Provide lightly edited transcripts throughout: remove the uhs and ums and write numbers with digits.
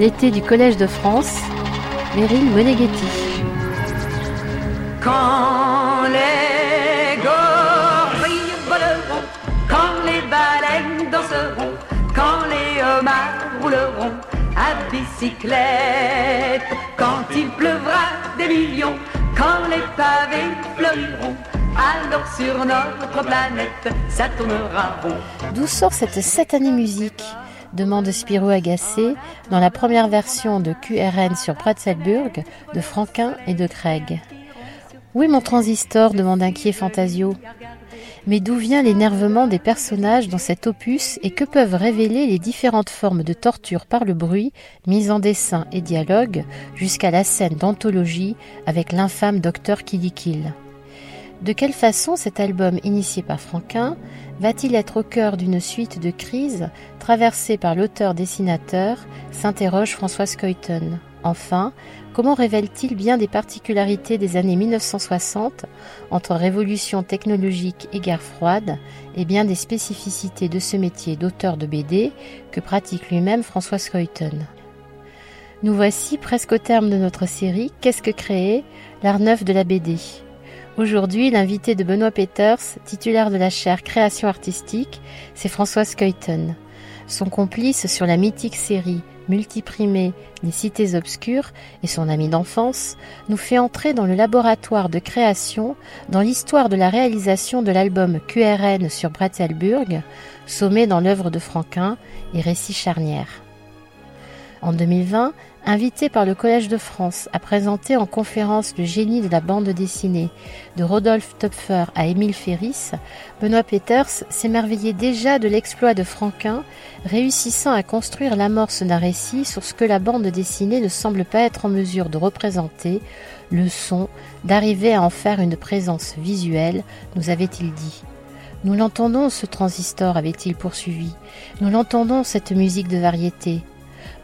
L'été du Collège de France, Merryl Moneghetti. Quand les gorilles voleront, quand les baleines danseront, quand les homards rouleront à bicyclette, quand il pleuvra des millions, quand les pavés fleuriront, alors sur notre planète, ça tournera rond. D'où sort cette satanée musique ? Demande Spirou agacé dans la première version de QRN sur Bretzelburg de Franquin et de Greg. Où est mon transistor ? Demande inquiet Fantasio. Mais d'où vient l'énervement des personnages dans cet opus et que peuvent révéler les différentes formes de torture par le bruit, mise en dessin et dialogue, jusqu'à la scène d'anthologie avec l'infâme docteur Kilikil ? De quelle façon cet album initié par Franquin va-t-il être au cœur d'une suite de crises traversée par l'auteur-dessinateur, s'interroge François Schuiten. Enfin, comment révèle-t-il bien des particularités des années 1960 entre révolution technologique et guerre froide et bien des spécificités de ce métier d'auteur de BD que pratique lui-même François Schuiten. Nous voici presque au terme de notre série « Qu'est-ce que créer ? L'art neuf de la BD ». Aujourd'hui, l'invité de Benoît Peters, titulaire de la chaire Création artistique, c'est François Schuiten. Son complice sur la mythique série Multiprimée, Les cités obscures et son ami d'enfance nous fait entrer dans le laboratoire de création, dans l'histoire de la réalisation de l'album QRN sur Bretzelburg, sommet dans l'œuvre de Franquin et récit charnière. En 2020, invité par le Collège de France à présenter en conférence le génie de la bande dessinée de Rodolphe Topfer à Émile Ferris, Benoît Peters s'émerveillait déjà de l'exploit de Franquin, réussissant à construire l'amorce d'un récit sur ce que la bande dessinée ne semble pas être en mesure de représenter, le son, d'arriver à en faire une présence visuelle, nous avait-il dit. « Nous l'entendons ce transistor » avait-il poursuivi, « nous l'entendons cette musique de variété ».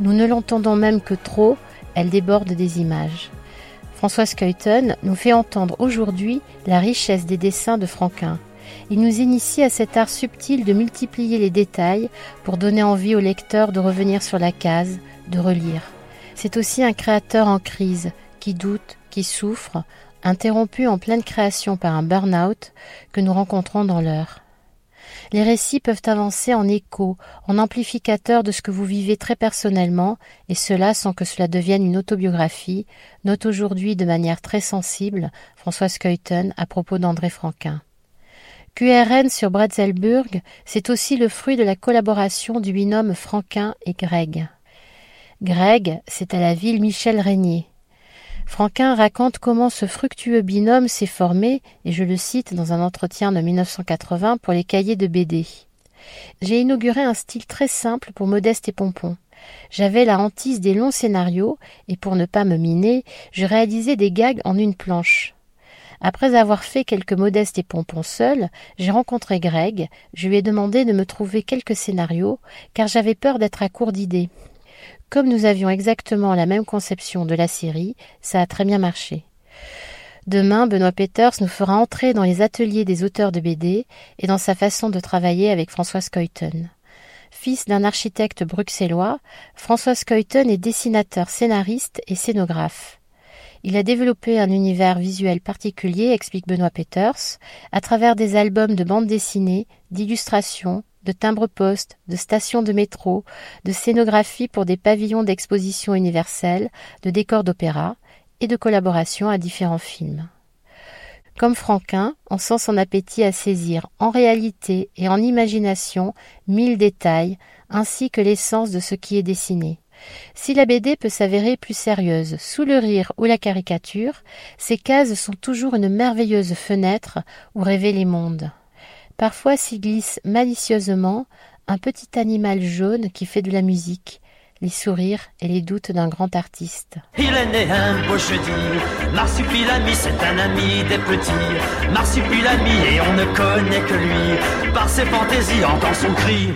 Nous ne l'entendons même que trop, elle déborde des images. François Schuiten nous fait entendre aujourd'hui la richesse des dessins de Franquin. Il nous initie à cet art subtil de multiplier les détails pour donner envie au lecteur de revenir sur la case, de relire. C'est aussi un créateur en crise, qui doute, qui souffre, interrompu en pleine création par un burn-out que nous rencontrons dans l'heure. Les récits peuvent avancer en écho, en amplificateur de ce que vous vivez très personnellement, et cela sans que cela devienne une autobiographie, note aujourd'hui de manière très sensible François Schuiten à propos d'André Franquin. QRN sur Bretzelburg, c'est aussi le fruit de la collaboration du binôme Franquin et Greg. Greg, c'est à la ville Michel-Régnier. Franquin raconte comment ce fructueux binôme s'est formé, et je le cite dans un entretien de 1980 pour les cahiers de BD. « J'ai inauguré un style très simple pour Modeste et Pompon. J'avais la hantise des longs scénarios, et pour ne pas me miner, je réalisais des gags en une planche. Après avoir fait quelques Modeste et Pompon seuls, j'ai rencontré Greg, je lui ai demandé de me trouver quelques scénarios, car j'avais peur d'être à court d'idées. » Comme nous avions exactement la même conception de la série, ça a très bien marché. Demain, Benoît Peters nous fera entrer dans les ateliers des auteurs de BD et dans sa façon de travailler avec François Schuiten. Fils d'un architecte bruxellois, François Schuiten est dessinateur, scénariste et scénographe. Il a développé un univers visuel particulier, explique Benoît Peters, à travers des albums de bandes dessinées, d'illustrations, de timbres-poste, de stations de métro, de scénographie pour des pavillons d'exposition universelle, de décors d'opéra et de collaborations à différents films. Comme Franquin, on sent son appétit à saisir en réalité et en imagination 1000 détails ainsi que l'essence de ce qui est dessiné. Si la BD peut s'avérer plus sérieuse sous le rire ou la caricature, ces cases sont toujours une merveilleuse fenêtre où rêver les mondes. Parfois s'y glisse malicieusement un petit animal jaune qui fait de la musique, les sourires et les doutes d'un grand artiste. Il est né un beau jeudi, Marsupilami c'est un ami des petits, Marsupilami et on ne connaît que lui, par ses fantaisies entend son cri.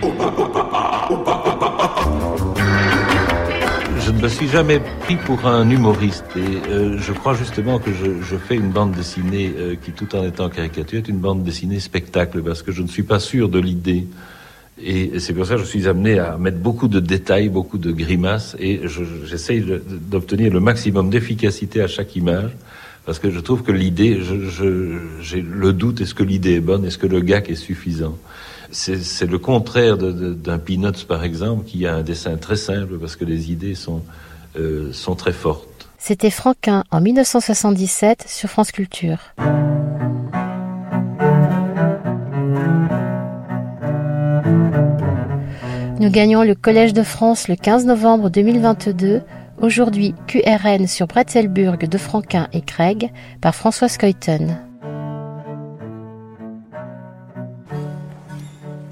Je ne me suis jamais pris pour un humoriste et je crois justement que je fais une bande dessinée qui, tout en étant caricature, est une bande dessinée spectacle parce que je ne suis pas sûr de l'idée Et c'est pour ça que je suis amené à mettre beaucoup de détails, beaucoup de grimaces, et j'essaye d'obtenir le maximum d'efficacité à chaque image, parce que je trouve que l'idée, j'ai le doute, est-ce que l'idée est bonne, est-ce que le gag est suffisant ? C'est le contraire d'un Peanuts, par exemple, qui a un dessin très simple, parce que les idées sont très fortes. C'était Franquin, en 1977, sur France Culture. Nous gagnons le Collège de France le 15 novembre 2022. Aujourd'hui, QRN sur Bretzelburg de Franquin et Greg par François Schuiten.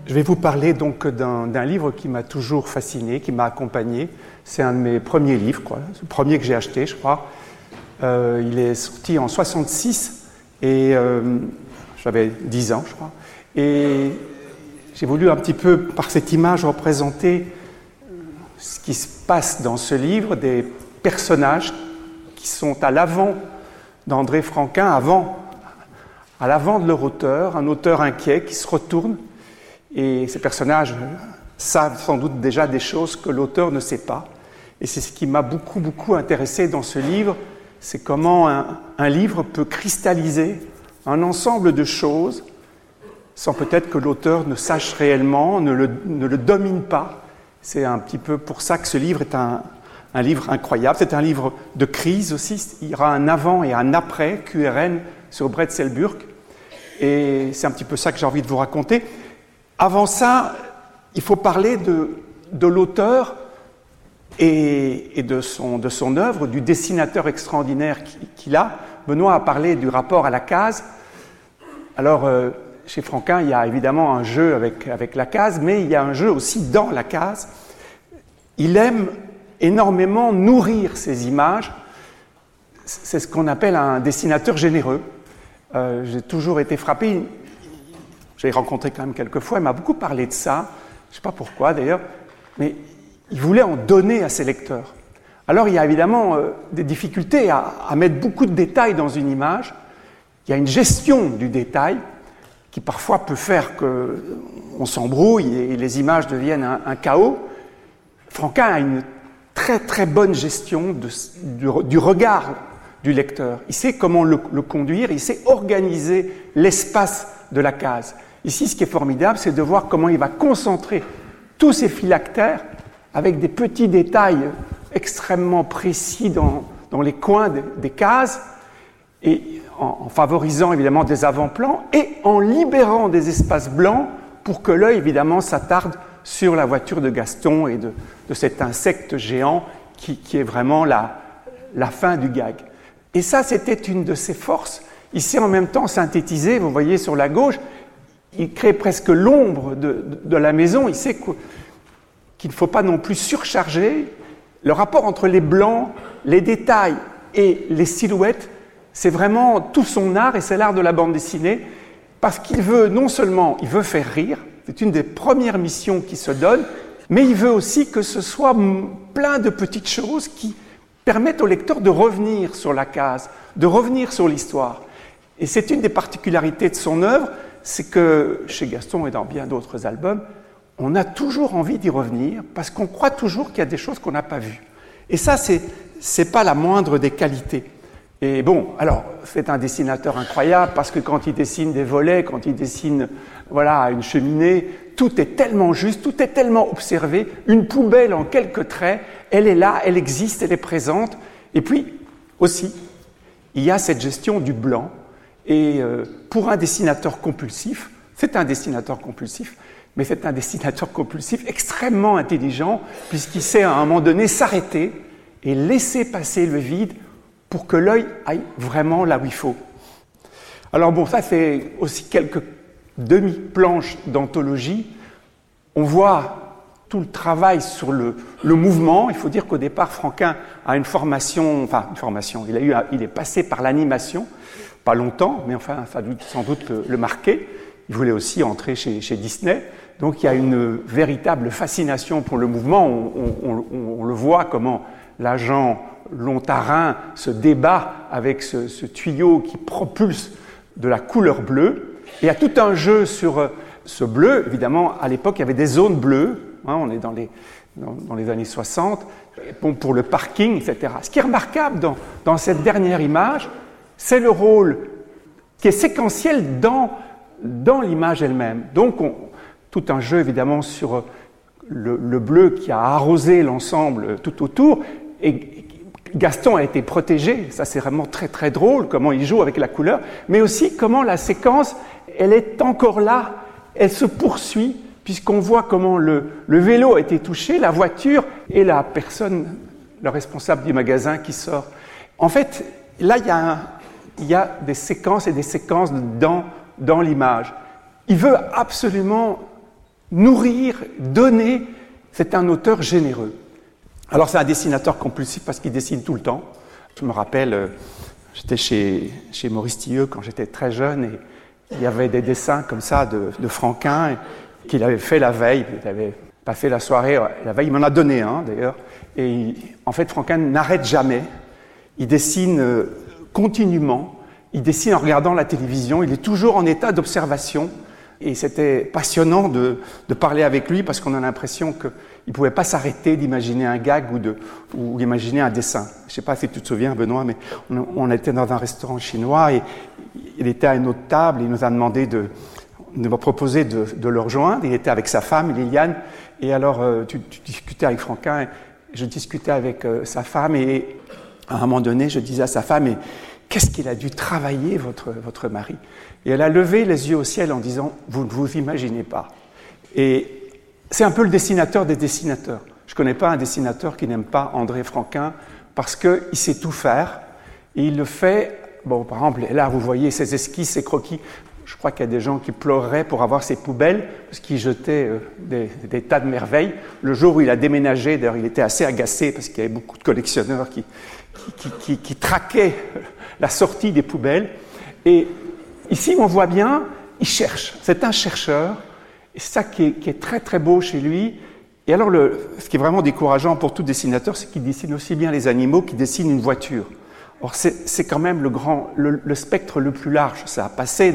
Je vais vous parler donc d'un livre qui m'a toujours fasciné, qui m'a accompagné. C'est un de mes premiers livres, quoi. C'est le premier que j'ai acheté, je crois. Il est sorti en 1966 et j'avais 10 ans, je crois. Et j'ai voulu un petit peu, par cette image, représenter ce qui se passe dans ce livre, des personnages qui sont à l'avant d'André Franquin, à l'avant de leur auteur, un auteur inquiet qui se retourne. Et ces personnages savent sans doute déjà des choses que l'auteur ne sait pas. Et c'est ce qui m'a beaucoup, beaucoup intéressé dans ce livre, c'est comment un livre peut cristalliser un ensemble de choses sans peut-être que l'auteur ne sache réellement, ne le domine pas. C'est un petit peu pour ça que ce livre est un livre incroyable. C'est un livre de crise aussi. Il y aura un avant et un après QRN sur Bretzelburg. Et c'est un petit peu ça que j'ai envie de vous raconter. Avant ça, il faut parler de l'auteur et de son œuvre, du dessinateur extraordinaire qu'il a. Benoît a parlé du rapport à la case. Alors... chez Franquin, il y a évidemment un jeu avec la case, mais il y a un jeu aussi dans la case. Il aime énormément nourrir ses images. C'est ce qu'on appelle un dessinateur généreux. J'ai toujours été frappé. J'ai rencontré quand même quelques fois, il m'a beaucoup parlé de ça. Je ne sais pas pourquoi d'ailleurs, mais il voulait en donner à ses lecteurs. Alors il y a évidemment des difficultés à mettre beaucoup de détails dans une image. Il y a une gestion du détail qui parfois peut faire qu'on s'embrouille et les images deviennent un chaos. Franquin a une très très bonne gestion du regard du lecteur. Il sait comment le conduire, il sait organiser l'espace de la case. Ici, ce qui est formidable, c'est de voir comment il va concentrer tous ses phylactères avec des petits détails extrêmement précis dans les coins des cases, et en favorisant évidemment des avant-plans et en libérant des espaces blancs pour que l'œil évidemment s'attarde sur la voiture de Gaston et de cet insecte géant qui est vraiment la fin du gag. Et ça, c'était une de ses forces. Il sait en même temps synthétiser, vous voyez sur la gauche, il crée presque l'ombre de la maison. Il sait qu'il ne faut pas non plus surcharger. Le rapport entre les blancs, les détails et les silhouettes, c'est vraiment tout son art, et c'est l'art de la bande dessinée, parce qu'il veut non seulement il veut faire rire, c'est une des premières missions qu'il se donne, mais il veut aussi que ce soit plein de petites choses qui permettent au lecteur de revenir sur la case, de revenir sur l'histoire. Et c'est une des particularités de son œuvre, c'est que chez Gaston et dans bien d'autres albums, on a toujours envie d'y revenir, parce qu'on croit toujours qu'il y a des choses qu'on n'a pas vues. Et ça, c'est pas la moindre des qualités. Et bon, alors, c'est un dessinateur incroyable parce que quand il dessine des volets, quand il dessine, voilà, une cheminée, tout est tellement juste, tout est tellement observé. Une poubelle en quelques traits, elle est là, elle existe, elle est présente. Et puis, aussi, il y a cette gestion du blanc. Et pour un dessinateur compulsif, c'est un dessinateur compulsif, mais c'est un dessinateur compulsif extrêmement intelligent puisqu'il sait à un moment donné s'arrêter et laisser passer le vide pour que l'œil aille vraiment là où il faut. Alors bon, ça c'est aussi quelques demi-planches d'anthologie. On voit tout le travail sur le mouvement. Il faut dire qu'au départ, Franquin a une formation. Il est passé par l'animation, pas longtemps, mais enfin, ça doit sans doute le marquer. Il voulait aussi entrer chez Disney. Donc il y a une véritable fascination pour le mouvement. On le voit comment l'agent Lontarin se débat avec ce tuyau qui propulse de la couleur bleue. Il y a tout un jeu sur ce bleu, évidemment, à l'époque, il y avait des zones bleues, hein, on est dans les années 60, pour le parking, etc. Ce qui est remarquable dans cette dernière image, c'est le rôle qui est séquentiel dans l'image elle-même. Donc, tout un jeu, évidemment, sur le bleu qui a arrosé l'ensemble tout autour, et Gaston a été protégé, ça c'est vraiment très très drôle, comment il joue avec la couleur, mais aussi comment la séquence, elle est encore là, elle se poursuit, puisqu'on voit comment le vélo a été touché, la voiture et la personne, le responsable du magasin qui sort. En fait, là il y a des séquences et des séquences dans l'image. Il veut absolument nourrir, donner, c'est un auteur généreux. Alors c'est un dessinateur compulsif parce qu'il dessine tout le temps. Je me rappelle, j'étais chez Maurice Tillieux quand j'étais très jeune et il y avait des dessins comme ça de Franquin qu'il avait fait la veille, il n'avait pas fait la soirée, la veille il m'en a donné un d'ailleurs. Et en fait Franquin n'arrête jamais, il dessine continuellement, il dessine en regardant la télévision, il est toujours en état d'observation. Et c'était passionnant de parler avec lui parce qu'on a l'impression qu'il ne pouvait pas s'arrêter d'imaginer un gag ou d'imaginer un dessin. Je ne sais pas si tu te souviens, Benoît, mais on était dans un restaurant chinois et il était à une autre table. Il nous a demandé de me proposer de le rejoindre. Il était avec sa femme, Liliane. Et alors, tu discutais avec Franquin. Et je discutais avec sa femme et à un moment donné, je disais à sa femme « Qu'est-ce qu'il a dû travailler, votre mari ?» Et elle a levé les yeux au ciel en disant « Vous ne vous imaginez pas ». Et c'est un peu le dessinateur des dessinateurs. Je ne connais pas un dessinateur qui n'aime pas André Franquin parce qu'il sait tout faire et il le fait. Bon, par exemple, là, vous voyez ses esquisses, ses croquis. Je crois qu'il y a des gens qui pleureraient pour avoir ses poubelles parce qu'il jetait des tas de merveilles. Le jour où il a déménagé, d'ailleurs, il était assez agacé parce qu'il y avait beaucoup de collectionneurs qui traquaient la sortie des poubelles. Et ici, on voit bien, il cherche. C'est un chercheur. Et c'est ça qui est très, très beau chez lui. Et alors, ce qui est vraiment décourageant pour tout dessinateur, c'est qu'il dessine aussi bien les animaux qu'il dessine une voiture. Or, c'est quand même le spectre le plus large. Ça a passé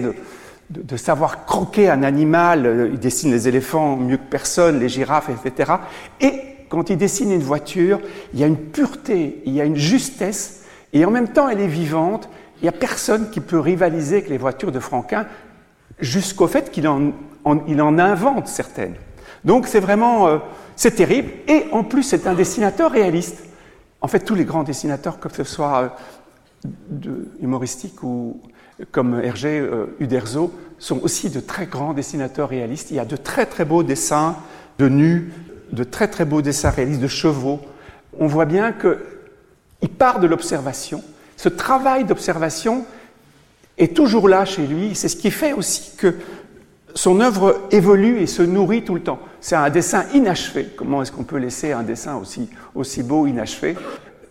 de savoir croquer un animal. Il dessine les éléphants mieux que personne, les girafes, etc. Et quand il dessine une voiture, il y a une pureté, il y a une justesse. Et en même temps, elle est vivante. Il n'y a personne qui peut rivaliser avec les voitures de Franquin jusqu'au fait qu'il en invente certaines. Donc c'est vraiment, c'est terrible. Et en plus, c'est un dessinateur réaliste. En fait, tous les grands dessinateurs, que ce soit humoristiques ou comme Hergé, Uderzo, sont aussi de très grands dessinateurs réalistes. Il y a de très très beaux dessins de nus, de très très beaux dessins réalistes de chevaux. On voit bien qu'il part de l'observation. Ce travail d'observation est toujours là chez lui. C'est ce qui fait aussi que son œuvre évolue et se nourrit tout le temps. C'est un dessin inachevé. Comment est-ce qu'on peut laisser un dessin aussi beau, inachevé ?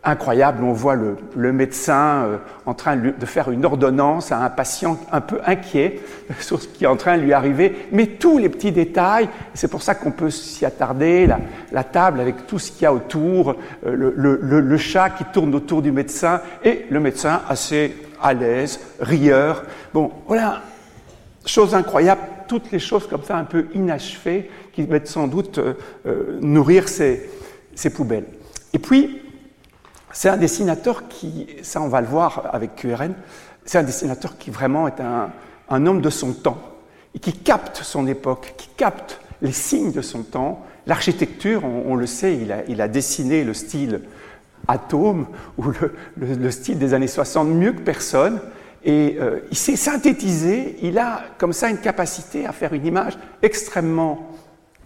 Incroyable, on voit le médecin en train de faire une ordonnance à un patient un peu inquiet sur ce qui est en train de lui arriver. Mais tous les petits détails, c'est pour ça qu'on peut s'y attarder, la table avec tout ce qu'il y a autour, le chat qui tourne autour du médecin, et le médecin assez à l'aise, rieur. Bon, voilà, chose incroyable, toutes les choses comme ça un peu inachevées qui mettent sans doute nourrir ces poubelles. Et puis, c'est un dessinateur qui, ça on va le voir avec QRN, c'est un dessinateur qui vraiment est un homme de son temps, et qui capte son époque, qui capte les signes de son temps. L'architecture, on le sait, il a dessiné le style atome, ou le style des années 60 mieux que personne, et il s'est synthétisé, il a comme ça une capacité à faire une image extrêmement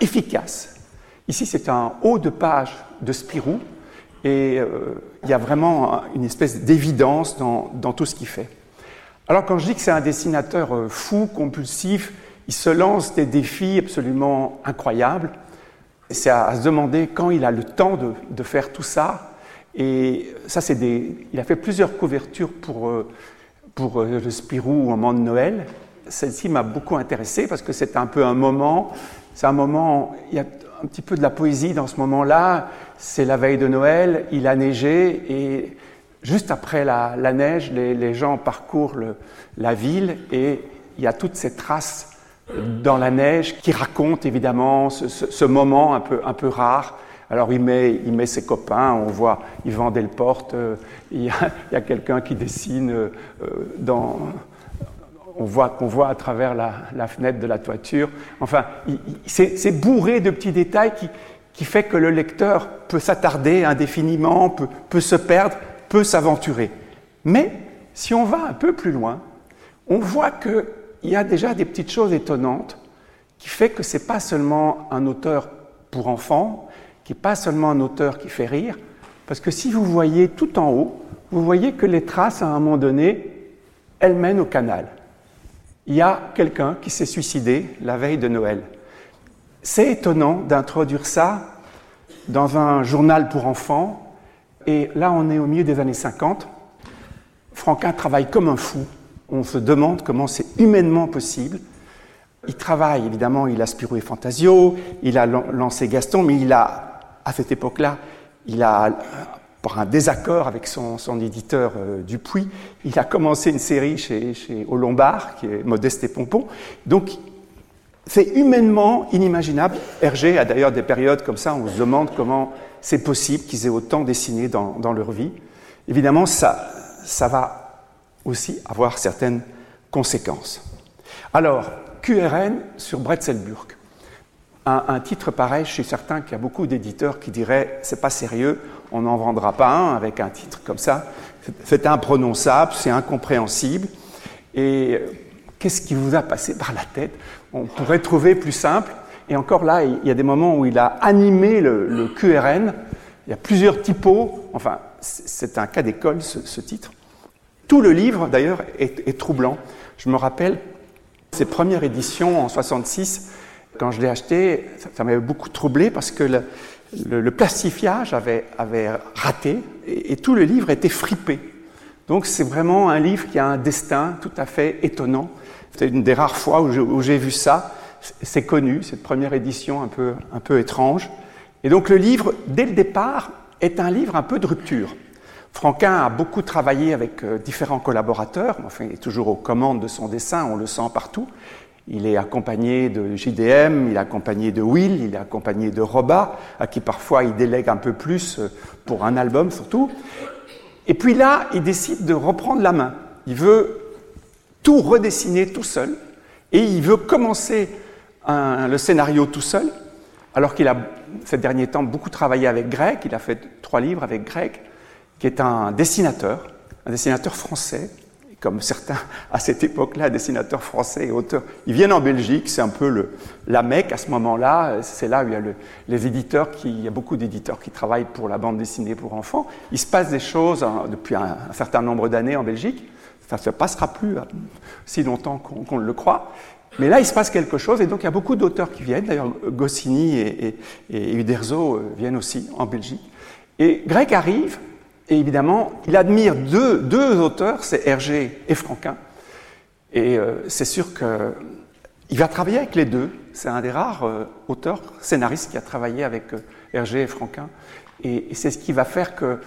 efficace. Ici c'est un haut de page de Spirou, et il y a vraiment une espèce d'évidence dans tout ce qu'il fait. Alors quand je dis que c'est un dessinateur fou, compulsif, il se lance des défis absolument incroyables. C'est à se demander quand il a le temps de faire tout ça. Et ça, il a fait plusieurs couvertures pour le Spirou au moment de Noël. Celle-ci m'a beaucoup intéressé parce que c'est un peu un moment. C'est un moment, il y a un petit peu de la poésie dans ce moment-là. C'est la veille de Noël, il a neigé et juste après la neige, les gens parcourent la ville et il y a toutes ces traces dans la neige, qui raconte évidemment ce moment un peu rare. Alors il met ses copains, on voit Yvan Delporte, il y a quelqu'un qui dessine, qu'on voit à travers la fenêtre de la toiture. Enfin, c'est bourré de petits détails qui fait que le lecteur peut s'attarder indéfiniment, peut se perdre, peut s'aventurer. Mais si on va un peu plus loin, on voit qu'il y a déjà des petites choses étonnantes qui fait que ce n'est pas seulement un auteur pour enfants, qui n'est pas seulement un auteur qui fait rire, parce que si vous voyez tout en haut, vous voyez que les traces, à un moment donné, elles mènent au canal. Il y a quelqu'un qui s'est suicidé la veille de Noël. C'est étonnant d'introduire ça dans un journal pour enfants, et là on est au milieu des années 50. Franquin travaille comme un fou, on se demande comment c'est humainement possible. Il travaille, évidemment, il a Spirou et Fantasio, il a lancé Gaston, mais à cette époque-là, par un désaccord avec son éditeur Dupuis, il a commencé une série au Lombard, qui est Modeste et Pompon. Donc, c'est humainement inimaginable. Hergé a d'ailleurs des périodes comme ça, on se demande comment c'est possible qu'ils aient autant dessiné dans leur vie. Évidemment, ça va aussi avoir certaines conséquences. Alors, QRN sur Bretzelburg. Un titre pareil, je suis certain qu'il y a beaucoup d'éditeurs qui diraient « c'est pas sérieux, on n'en vendra pas un avec un titre comme ça, c'est imprononçable, c'est incompréhensible ». Et qu'est-ce qui vous a passé par la tête ? On pourrait trouver plus simple. Et encore là, il y a des moments où il a animé le QRN, il y a plusieurs typos, enfin c'est un cas d'école ce titre. Tout le livre d'ailleurs est troublant. Je me rappelle ces premières éditions en 1966, quand je l'ai acheté, ça m'avait beaucoup troublé parce que le plastifiage avait raté et tout le livre était fripé. Donc c'est vraiment un livre qui a un destin tout à fait étonnant. C'était une des rares fois où j'ai vu ça. C'est connu, cette première édition un peu étrange. Et donc le livre, dès le départ, est un livre un peu de rupture. Franquin a beaucoup travaillé avec différents collaborateurs, enfin, il est toujours aux commandes de son dessin, on le sent partout. Il est accompagné de JDM, il est accompagné de Will, il est accompagné de Roba, à qui parfois il délègue un peu plus pour un album surtout. Et puis là, il décide de reprendre la main. Il veut tout redessiner tout seul et il veut commencer le scénario tout seul, alors qu'il a ces derniers temps beaucoup travaillé avec Greg, il a fait 3 livres avec Greg, qui est un dessinateur français, comme certains à cette époque-là, dessinateurs français et auteurs. Ils viennent en Belgique, c'est un peu la Mecque à ce moment-là, c'est là où il y a les éditeurs, il y a beaucoup d'éditeurs qui travaillent pour la bande dessinée pour enfants. Il se passe des choses depuis un certain nombre d'années en Belgique, ça ne se passera plus si longtemps qu'on le croit, mais là il se passe quelque chose et donc il y a beaucoup d'auteurs qui viennent, d'ailleurs Goscinny et Uderzo viennent aussi en Belgique. Et Greg arrive, et évidemment, il admire deux auteurs, c'est Hergé et Franquin. Et c'est sûr qu'il va travailler avec les deux. C'est un des rares auteurs, scénaristes qui a travaillé avec Hergé et Franquin. Et c'est ce qui va faire que,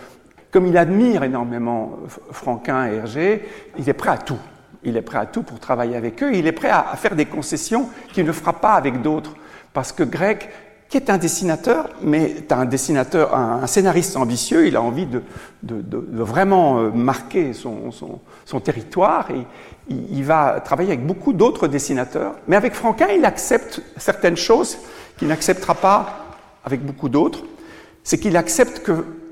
comme il admire énormément Franquin et Hergé, il est prêt à tout. Il est prêt à tout pour travailler avec eux. Il est prêt à faire des concessions qu'il ne fera pas avec d'autres. Parce que Greg, qui est un dessinateur, mais un scénariste ambitieux, il a envie de vraiment marquer son territoire, et il va travailler avec beaucoup d'autres dessinateurs, mais avec Franquin, il accepte certaines choses qu'il n'acceptera pas avec beaucoup d'autres, c'est qu'il accepte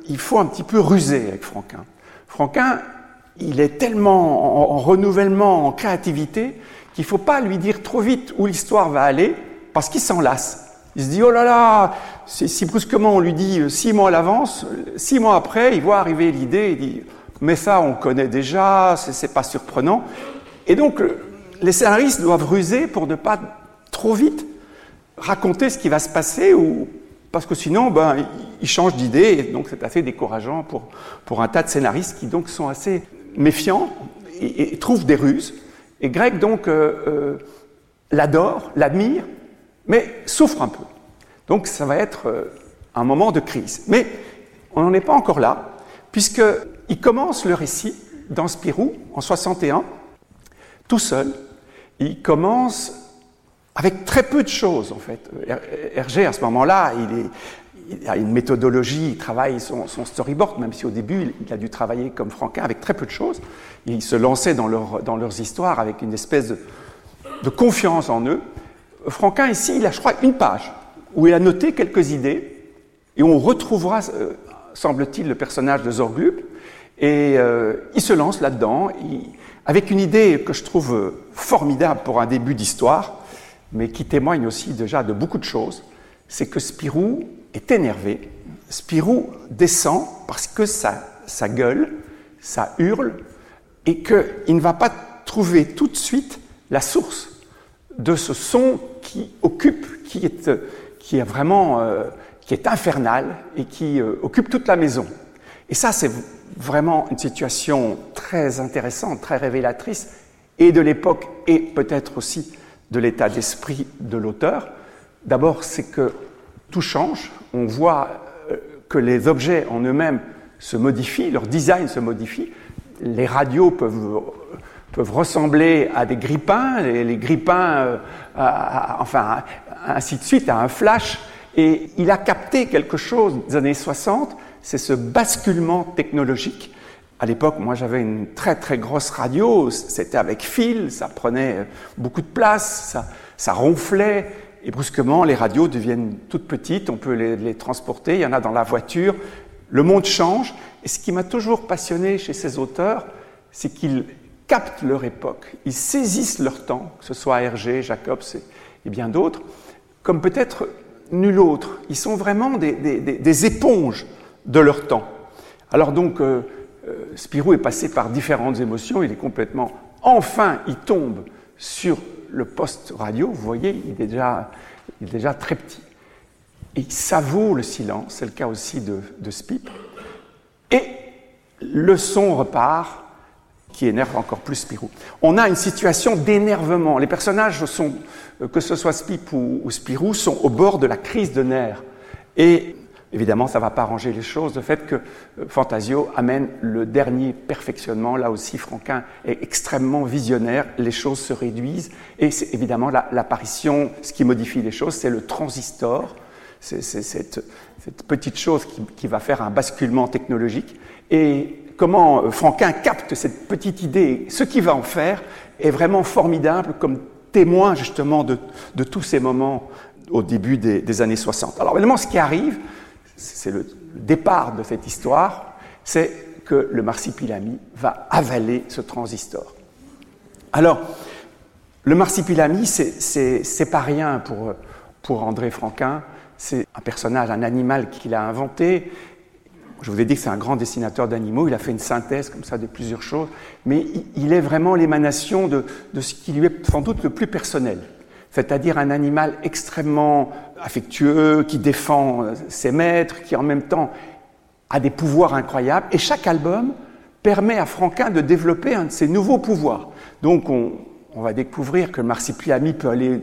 qu'il faut un petit peu ruser avec Franquin. Franquin, il est tellement en renouvellement, en créativité, qu'il ne faut pas lui dire trop vite où l'histoire va aller, parce qu'il s'en lasse. Il se dit « oh là là !» Si brusquement on lui dit 6 mois à l'avance, 6 mois après, il voit arriver l'idée, il dit « mais ça, on connaît déjà, c'est pas surprenant ». Et donc, les scénaristes doivent ruser pour ne pas trop vite raconter ce qui va se passer, parce que sinon, ils changent d'idée, et donc c'est assez décourageant pour un tas de scénaristes qui donc sont assez méfiants et trouvent des ruses. Et Greg donc l'adore, l'admire, mais souffre un peu. Donc ça va être un moment de crise. Mais on n'en est pas encore là, puisqu'il commence le récit dans Spirou, en 1961, tout seul. Il commence avec très peu de choses, en fait. Hergé, à ce moment-là, il a une méthodologie, il travaille son storyboard, même si au début, il a dû travailler comme Franquin avec très peu de choses. Il se lançait dans leurs histoires avec une espèce de confiance en eux. Franquin, ici, il a, je crois, une page où il a noté quelques idées, et on retrouvera, semble-t-il, le personnage de Zorglub, et il se lance là-dedans, avec une idée que je trouve formidable pour un début d'histoire, mais qui témoigne aussi déjà de beaucoup de choses, c'est que Spirou est énervé. Spirou descend parce que ça gueule, ça hurle, et qu'il ne va pas trouver tout de suite la source de ce son qui occupe, qui est infernal et qui occupe toute la maison. Et ça, c'est vraiment une situation très intéressante, très révélatrice, et de l'époque, et peut-être aussi de l'état d'esprit de l'auteur. D'abord, c'est que tout change. On voit que les objets en eux-mêmes se modifient, leur design se modifie. Les radios peuvent ressembler à des grippins, les grippins, enfin, ainsi de suite, à un flash. Et il a capté quelque chose des années 60, c'est ce basculement technologique. À l'époque, moi, j'avais une très, très grosse radio, c'était avec fil, ça prenait beaucoup de place, ça ronflait, et brusquement, les radios deviennent toutes petites, on peut les transporter, il y en a dans la voiture, le monde change. Et ce qui m'a toujours passionné chez ces auteurs, c'est qu'ils captent leur époque, ils saisissent leur temps, que ce soit Hergé, Jacobs et bien d'autres, comme peut-être nul autre. Ils sont vraiment des éponges de leur temps. Alors donc, Spirou est passé par différentes émotions, il est complètement... Enfin, il tombe sur le poste radio, vous voyez, il est déjà très petit. Et il savoure le silence, c'est le cas aussi de Spip. Et le son repart, qui énerve encore plus Spirou. On a une situation d'énervement. Les personnages sont, que ce soit Spip ou Spirou, sont au bord de la crise de nerfs. Et évidemment, ça ne va pas arranger les choses, le fait que Fantasio amène le dernier perfectionnement. Là aussi, Franquin est extrêmement visionnaire, les choses se réduisent. Et c'est évidemment l'apparition, ce qui modifie les choses, c'est le transistor. C'est cette petite chose qui va faire un basculement technologique. Et comment Franquin capte cette petite idée, ce qu'il va en faire, est vraiment formidable comme témoin justement de tous ces moments au début des années 60. Alors évidemment, ce qui arrive, c'est le départ de cette histoire, c'est que le Marsupilami va avaler ce transistor. Alors, le Marsupilami, c'est pas rien pour André Franquin, c'est un personnage, un animal qu'il a inventé. Je vous ai dit que c'est un grand dessinateur d'animaux, il a fait une synthèse comme ça de plusieurs choses, mais il est vraiment l'émanation de ce qui lui est sans doute le plus personnel, c'est-à-dire un animal extrêmement affectueux, qui défend ses maîtres, qui en même temps a des pouvoirs incroyables, et chaque album permet à Franquin de développer un de ses nouveaux pouvoirs. Donc on va découvrir que le Marsupilami peut aller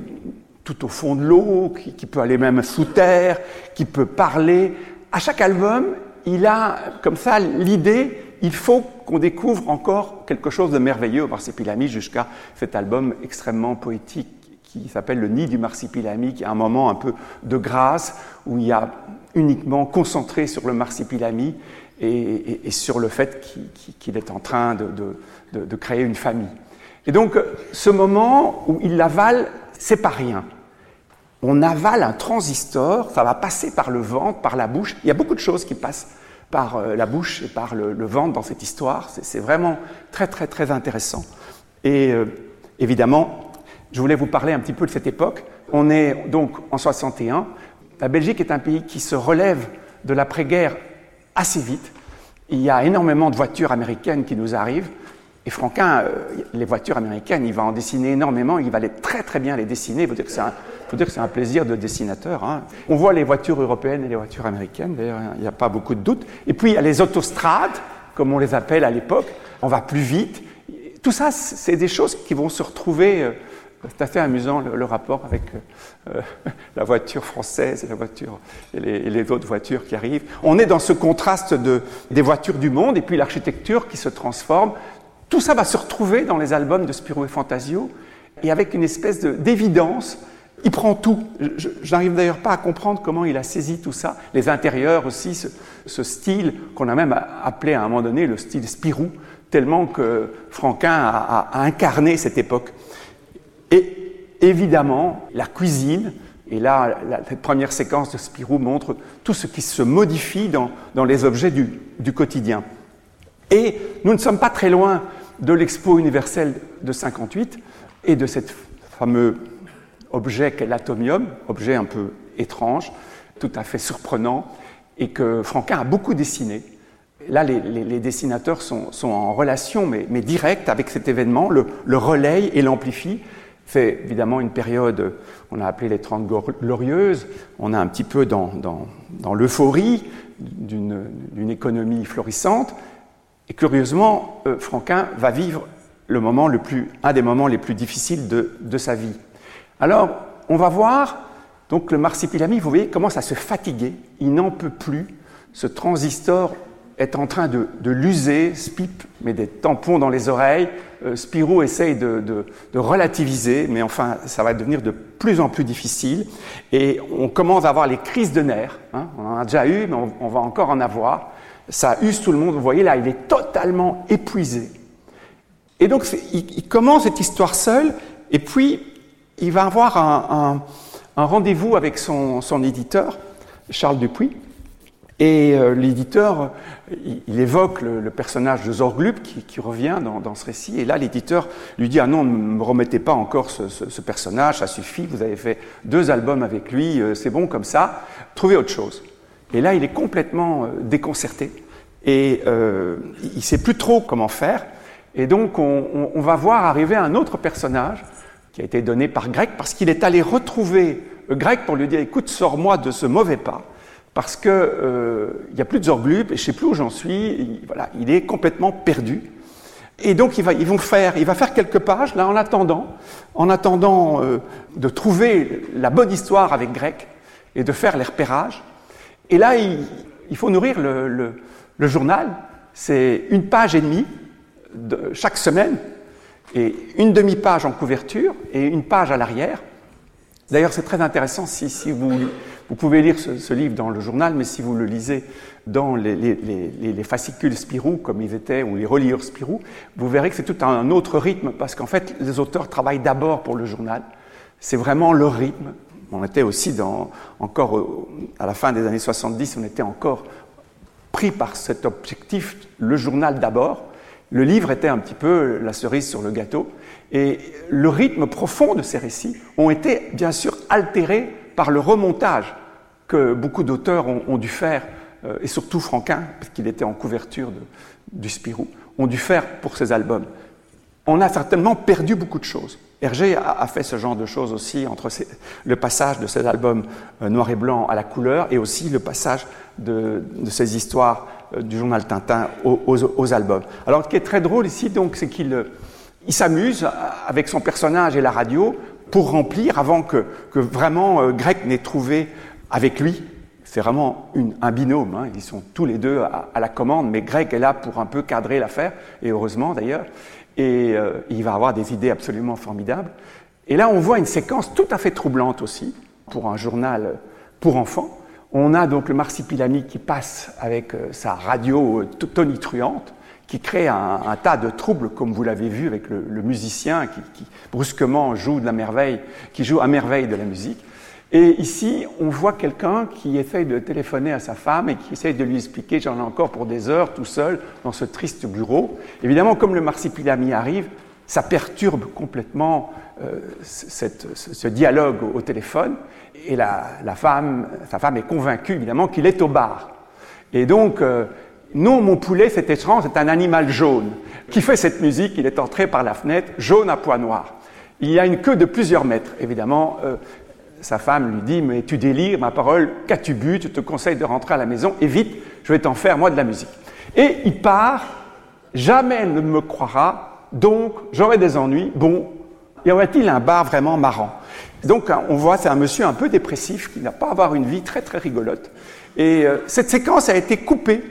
tout au fond de l'eau, qui peut aller même sous terre, qui peut parler. À chaque album, il a comme ça l'idée, il faut qu'on découvre encore quelque chose de merveilleux au Marsupilami jusqu'à cet album extrêmement poétique qui s'appelle Le Nid du Marsupilami, qui a un moment un peu de grâce où il y a uniquement concentré sur le Marsupilami et sur le fait qu'il est en train de créer une famille. Et donc ce moment où il l'avale, c'est pas rien. On avale un transistor, ça va passer par le ventre, par la bouche. Il y a beaucoup de choses qui passent par la bouche et par le ventre dans cette histoire. C'est vraiment très, très, très intéressant. Et évidemment, je voulais vous parler un petit peu de cette époque. On est donc en 61. La Belgique est un pays qui se relève de l'après-guerre assez vite. Il y a énormément de voitures américaines qui nous arrivent. Et Franquin, les voitures américaines, il va en dessiner énormément, il va très très bien les dessiner, il faut dire que c'est un plaisir de dessinateur. Hein. On voit les voitures européennes et les voitures américaines, d'ailleurs il n'y a pas beaucoup de doute. Et puis il y a les autostrades, comme on les appelle à l'époque, on va plus vite. Tout ça, c'est des choses qui vont se retrouver, c'est assez amusant le rapport avec la voiture française et la voiture et les autres voitures qui arrivent. On est dans ce contraste des voitures du monde et puis l'architecture qui se transforme. Tout ça va se retrouver dans les albums de Spirou et Fantasio, et avec une espèce d'évidence Il prend tout. Je n'arrive d'ailleurs pas à comprendre comment il a saisi tout ça. Les intérieurs aussi, ce style qu'on a même appelé à un moment donné le style Spirou, tellement que Franquin a incarné cette époque. Et évidemment, la cuisine, et là, la première séquence de Spirou montre tout ce qui se modifie dans les objets du quotidien. Et nous ne sommes pas très loin de l'expo universelle de 58 et de cette fameuse objet qu'est l'atomium, objet un peu étrange, tout à fait surprenant, et que Franquin a beaucoup dessiné. Là, les dessinateurs sont en relation, mais directe avec cet événement, le relaye et l'amplifie. C'est évidemment une période, on a appelé les 30 glorieuses, on a un petit peu dans l'euphorie d'une économie florissante, et curieusement, Franquin va vivre un des moments les plus difficiles de sa vie. Alors, on va voir, donc le Marsupilami, vous voyez, commence à se fatiguer, il n'en peut plus, ce transistor est en train de l'user, Spip met des tampons dans les oreilles, Spirou essaye de relativiser, mais enfin, ça va devenir de plus en plus difficile, et on commence à avoir les crises de nerfs, hein. On en a déjà eu, mais on va encore en avoir, ça use tout le monde, vous voyez là, il est totalement épuisé. Et donc, il commence cette histoire seul, et puis, il va avoir un rendez-vous avec son éditeur, Charles Dupuis, et l'éditeur, il évoque le personnage de Zorglub qui revient dans ce récit, et là l'éditeur lui dit « Ah non, ne me remettez pas encore ce personnage, ça suffit, vous avez fait 2 albums avec lui, c'est bon comme ça, trouvez autre chose ». Et là, il est complètement déconcerté, et il ne sait plus trop comment faire, et donc on va voir arriver un autre personnage, qui a été donné par Greg, parce qu'il est allé retrouver Greg pour lui dire « Écoute, sors-moi de ce mauvais pas, parce que il n'y a plus de Zorglub, et je ne sais plus où j'en suis, voilà, il est complètement perdu. » Et donc, il va faire quelques pages, là, en attendant de trouver la bonne histoire avec Greg, et de faire les repérages. Et là, il faut nourrir le journal, c'est 1,5 pages chaque semaine, et 1/2 page en couverture et 1 page à l'arrière. D'ailleurs, c'est très intéressant si vous pouvez lire ce livre dans le journal, mais si vous le lisez dans les fascicules Spirou, comme ils étaient, ou les reliures Spirou, vous verrez que c'est tout un autre rythme, parce qu'en fait, les auteurs travaillent d'abord pour le journal. C'est vraiment leur rythme. On était aussi encore à la fin des années 70, on était encore pris par cet objectif, le journal d'abord. Le livre était un petit peu la cerise sur le gâteau, et le rythme profond de ces récits ont été bien sûr altérés par le remontage que beaucoup d'auteurs ont dû faire, et surtout Franquin, parce qu'il était en couverture du Spirou, ont dû faire pour ses albums. On a certainement perdu beaucoup de choses. Hergé a fait ce genre de choses aussi, entre le passage de ses albums noir et blanc à la couleur, et aussi le passage de ses histoires du journal Tintin aux albums. Alors, ce qui est très drôle ici, donc, c'est qu'il s'amuse avec son personnage et la radio pour remplir avant que vraiment Greg n'ait trouvé avec lui. C'est vraiment un binôme, hein. Ils sont tous les deux à la commande, mais Greg est là pour un peu cadrer l'affaire, et heureusement d'ailleurs. Et il va avoir des idées absolument formidables. Et là, on voit une séquence tout à fait troublante aussi, pour un journal pour enfants. On a donc le Marsupilami qui passe avec sa radio tonitruante, qui crée un tas de troubles, comme vous l'avez vu avec le musicien qui brusquement joue de la merveille, qui joue à merveille de la musique. Et ici, on voit quelqu'un qui essaye de téléphoner à sa femme et qui essaye de lui expliquer « j'en ai encore pour des heures tout seul dans ce triste bureau ». Évidemment, comme le Marsupilami arrive, ça perturbe complètement ce dialogue au téléphone, et sa femme est convaincue évidemment qu'il est au bar. Et donc, non mon poulet, c'est étrange, c'est un animal jaune qui fait cette musique, il est entré par la fenêtre, jaune à pois noirs. Il y a une queue de plusieurs mètres, évidemment. Sa femme lui dit « mais tu délires, ma parole, qu'as-tu bu, je te conseille de rentrer à la maison, et vite, je vais t'en faire moi de la musique ». Et il part, jamais elle ne me croira, donc j'aurai des ennuis, bon, y aurait-il un bar vraiment marrant ? Donc on voit, c'est un monsieur un peu dépressif, qui n'a pas à avoir une vie très très rigolote. Et cette séquence a été coupée,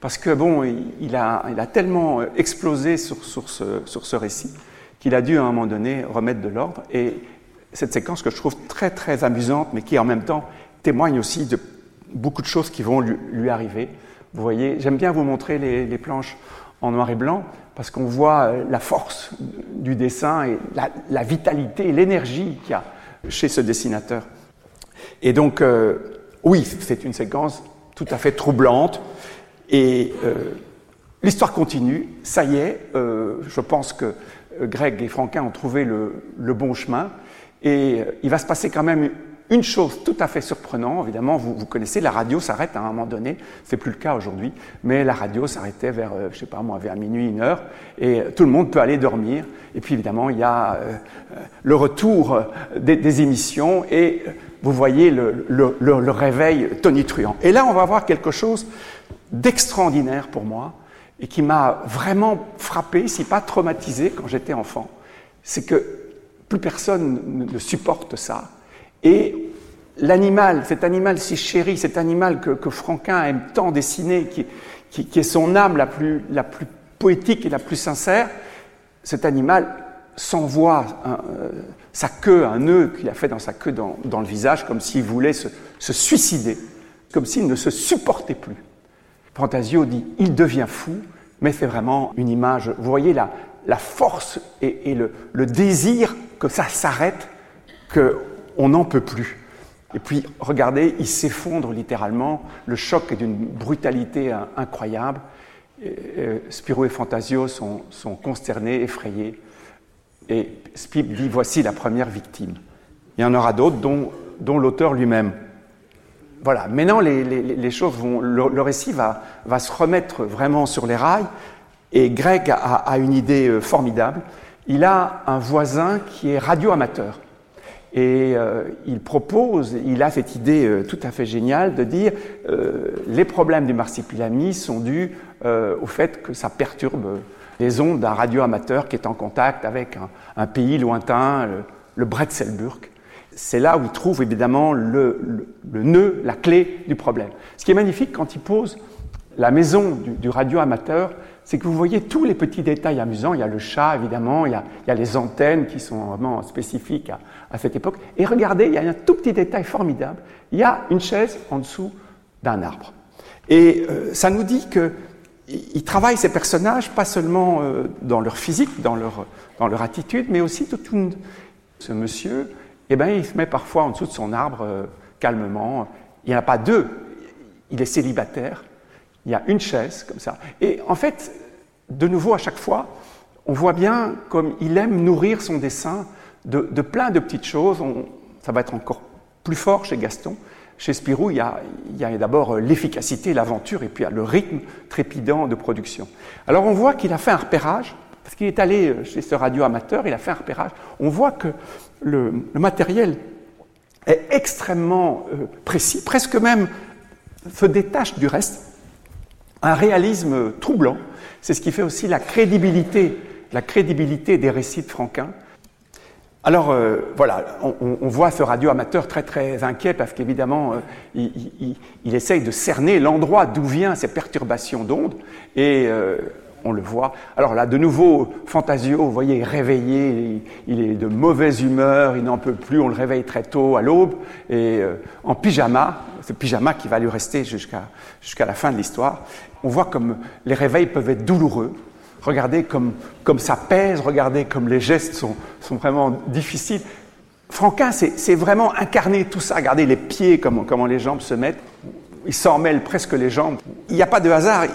parce que bon, il a tellement explosé sur ce récit, qu'il a dû à un moment donné remettre de l'ordre, et cette séquence que je trouve très très amusante, mais qui en même temps témoigne aussi de beaucoup de choses qui vont lui arriver. Vous voyez, j'aime bien vous montrer les planches en noir et blanc, parce qu'on voit la force du dessin et la vitalité, l'énergie qu'il y a chez ce dessinateur. Et donc, oui, c'est une séquence tout à fait troublante. Et l'histoire continue, ça y est, je pense que Greg et Franquin ont trouvé le bon chemin. Et il va se passer quand même une chose tout à fait surprenante. Évidemment, vous connaissez, la radio s'arrête à un moment donné. C'est plus le cas aujourd'hui, mais la radio s'arrêtait vers, je sais pas moi, vers minuit, 1h, et tout le monde peut aller dormir. Et puis évidemment, il y a le retour des émissions et vous voyez le réveil tonitruant. Et là, on va voir quelque chose d'extraordinaire pour moi et qui m'a vraiment frappé, si pas traumatisé, quand j'étais enfant. C'est que plus personne ne supporte ça. Et l'animal, cet animal si chéri, cet animal que Franquin aime tant dessiner, qui est son âme la plus poétique et la plus sincère, cet animal s'envoie sa queue, un nœud qu'il a fait dans sa queue dans le visage, comme s'il voulait se suicider, comme s'il ne se supportait plus. Fantasio dit « il devient fou », mais c'est vraiment une image. Vous voyez la force et le désir que ça s'arrête, que on n'en peut plus. Et puis, regardez, il s'effondre littéralement. Le choc est d'une brutalité incroyable. Spirou et Fantasio sont consternés, effrayés. Et Spip dit, voici la première victime. Il y en aura d'autres, dont l'auteur lui-même. Voilà, maintenant, les choses vont... Le récit va se remettre vraiment sur les rails. Et Greg a une idée formidable. Il a un voisin qui est radio-amateur. Et il a cette idée tout à fait géniale de dire les problèmes du Marsupilami sont dus au fait que ça perturbe les ondes d'un radioamateur qui est en contact avec un pays lointain, le Bretzelburg. C'est là où il trouve évidemment le nœud, la clé du problème. Ce qui est magnifique quand il pose la maison du radioamateur, c'est que vous voyez tous les petits détails amusants. Il y a le chat, évidemment, il y a les antennes qui sont vraiment spécifiques à cette époque. Et regardez, il y a un tout petit détail formidable. Il y a une chaise en dessous d'un arbre. Et ça nous dit qu'ils travaillent ces personnages, pas seulement dans leur physique, dans leur attitude, mais aussi tout le monde. Ce monsieur, eh bien, il se met parfois en dessous de son arbre, calmement. Il n'y en a pas deux. Il est célibataire. Il y a une chaise, comme ça. Et en fait, de nouveau, à chaque fois, on voit bien comme il aime nourrir son dessin de plein de petites choses. Ça va être encore plus fort chez Gaston. Chez Spirou, il y a d'abord l'efficacité, l'aventure, et puis il y a le rythme trépidant de production. Alors on voit qu'il a fait un repérage, parce qu'il est allé chez ce radio amateur, il a fait un repérage. On voit que le matériel est extrêmement précis, presque même se détache du reste. Un réalisme troublant, c'est ce qui fait aussi la crédibilité des récits de Franquin. Alors voilà, on voit ce radio-amateur très très inquiet parce qu'évidemment il essaye de cerner l'endroit d'où viennent ces perturbations d'ondes et on le voit. Alors là, de nouveau, Fantasio, vous voyez, est réveillé, il est de mauvaise humeur, il n'en peut plus, on le réveille très tôt à l'aube, et en pyjama, ce pyjama qui va lui rester jusqu'à la fin de l'histoire. On voit comme les réveils peuvent être douloureux, regardez comme ça pèse, regardez comme les gestes sont vraiment difficiles. Franquin, c'est vraiment incarner tout ça, regardez les pieds, comment les jambes se mettent, il s'en mêle presque les jambes, il n'y a pas de hasard,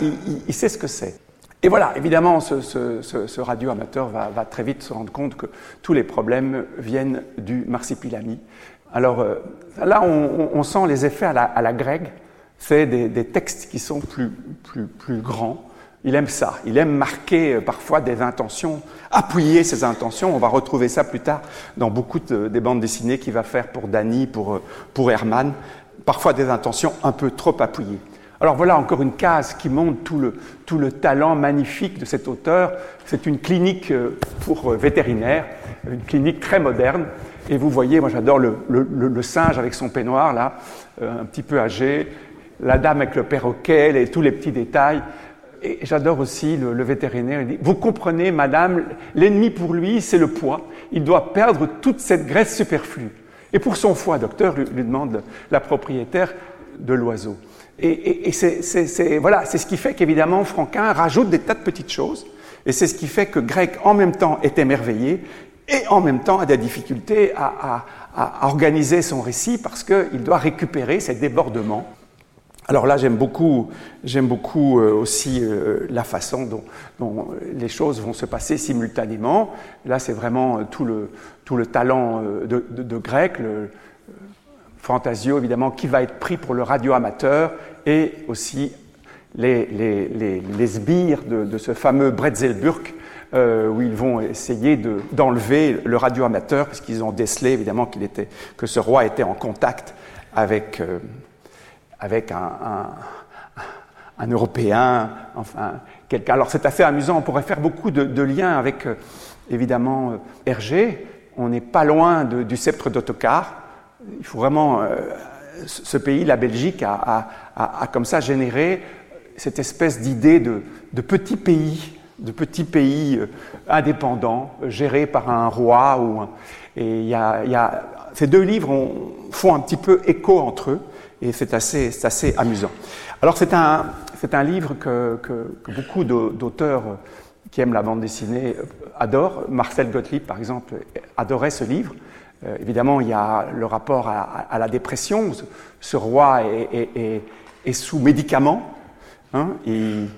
il sait ce que c'est. Et voilà, évidemment, ce radio-amateur va très vite se rendre compte que tous les problèmes viennent du Marsupilami. Alors là, on sent les effets à la Greg. C'est des textes qui sont plus grands. Il aime ça. Il aime marquer parfois des intentions, appuyer ses intentions. On va retrouver ça plus tard dans beaucoup des bandes dessinées qu'il va faire pour Danny, pour Herman. Parfois des intentions un peu trop appuyées. Alors voilà encore une case qui montre tout le talent magnifique de cet auteur. C'est une clinique pour vétérinaires, une clinique très moderne. Et vous voyez, moi j'adore le singe avec son peignoir là, un petit peu âgé, la dame avec le perroquet, tous les petits détails. Et j'adore aussi le vétérinaire, il dit « Vous comprenez, madame, l'ennemi pour lui, c'est le poids. Il doit perdre toute cette graisse superflue. » Et pour son foie, docteur, lui demande la propriétaire de l'oiseau. Et voilà, c'est ce qui fait qu'évidemment, Franquin rajoute des tas de petites choses. Et c'est ce qui fait que Greg, en même temps, est émerveillé et en même temps a des difficultés à organiser son récit parce qu'il doit récupérer ses débordements. Alors là, j'aime beaucoup aussi la façon dont les choses vont se passer simultanément. Là, c'est vraiment tout le talent de Greg, Fantasio, évidemment, qui va être pris pour le radio-amateur et aussi les sbires de ce fameux Bretzelburg, où ils vont essayer d'enlever le radio-amateur parce qu'ils ont décelé, évidemment, que ce roi était en contact avec un Européen, enfin quelqu'un. Alors c'est assez amusant, on pourrait faire beaucoup de liens avec, évidemment, Hergé. On n'est pas loin du sceptre d'Ottokar. Il faut vraiment, ce pays, la Belgique, a comme ça généré cette espèce d'idée de petits pays indépendants, gérés par un roi. Et il y a ces deux livres font un petit peu écho entre eux. Et c'est assez amusant. Alors c'est un livre que beaucoup d'auteurs qui aiment la bande dessinée adorent. Marcel Gottlieb, par exemple, adorait ce livre. Évidemment, il y a le rapport à la dépression. Ce roi est sous médicaments. Hein, il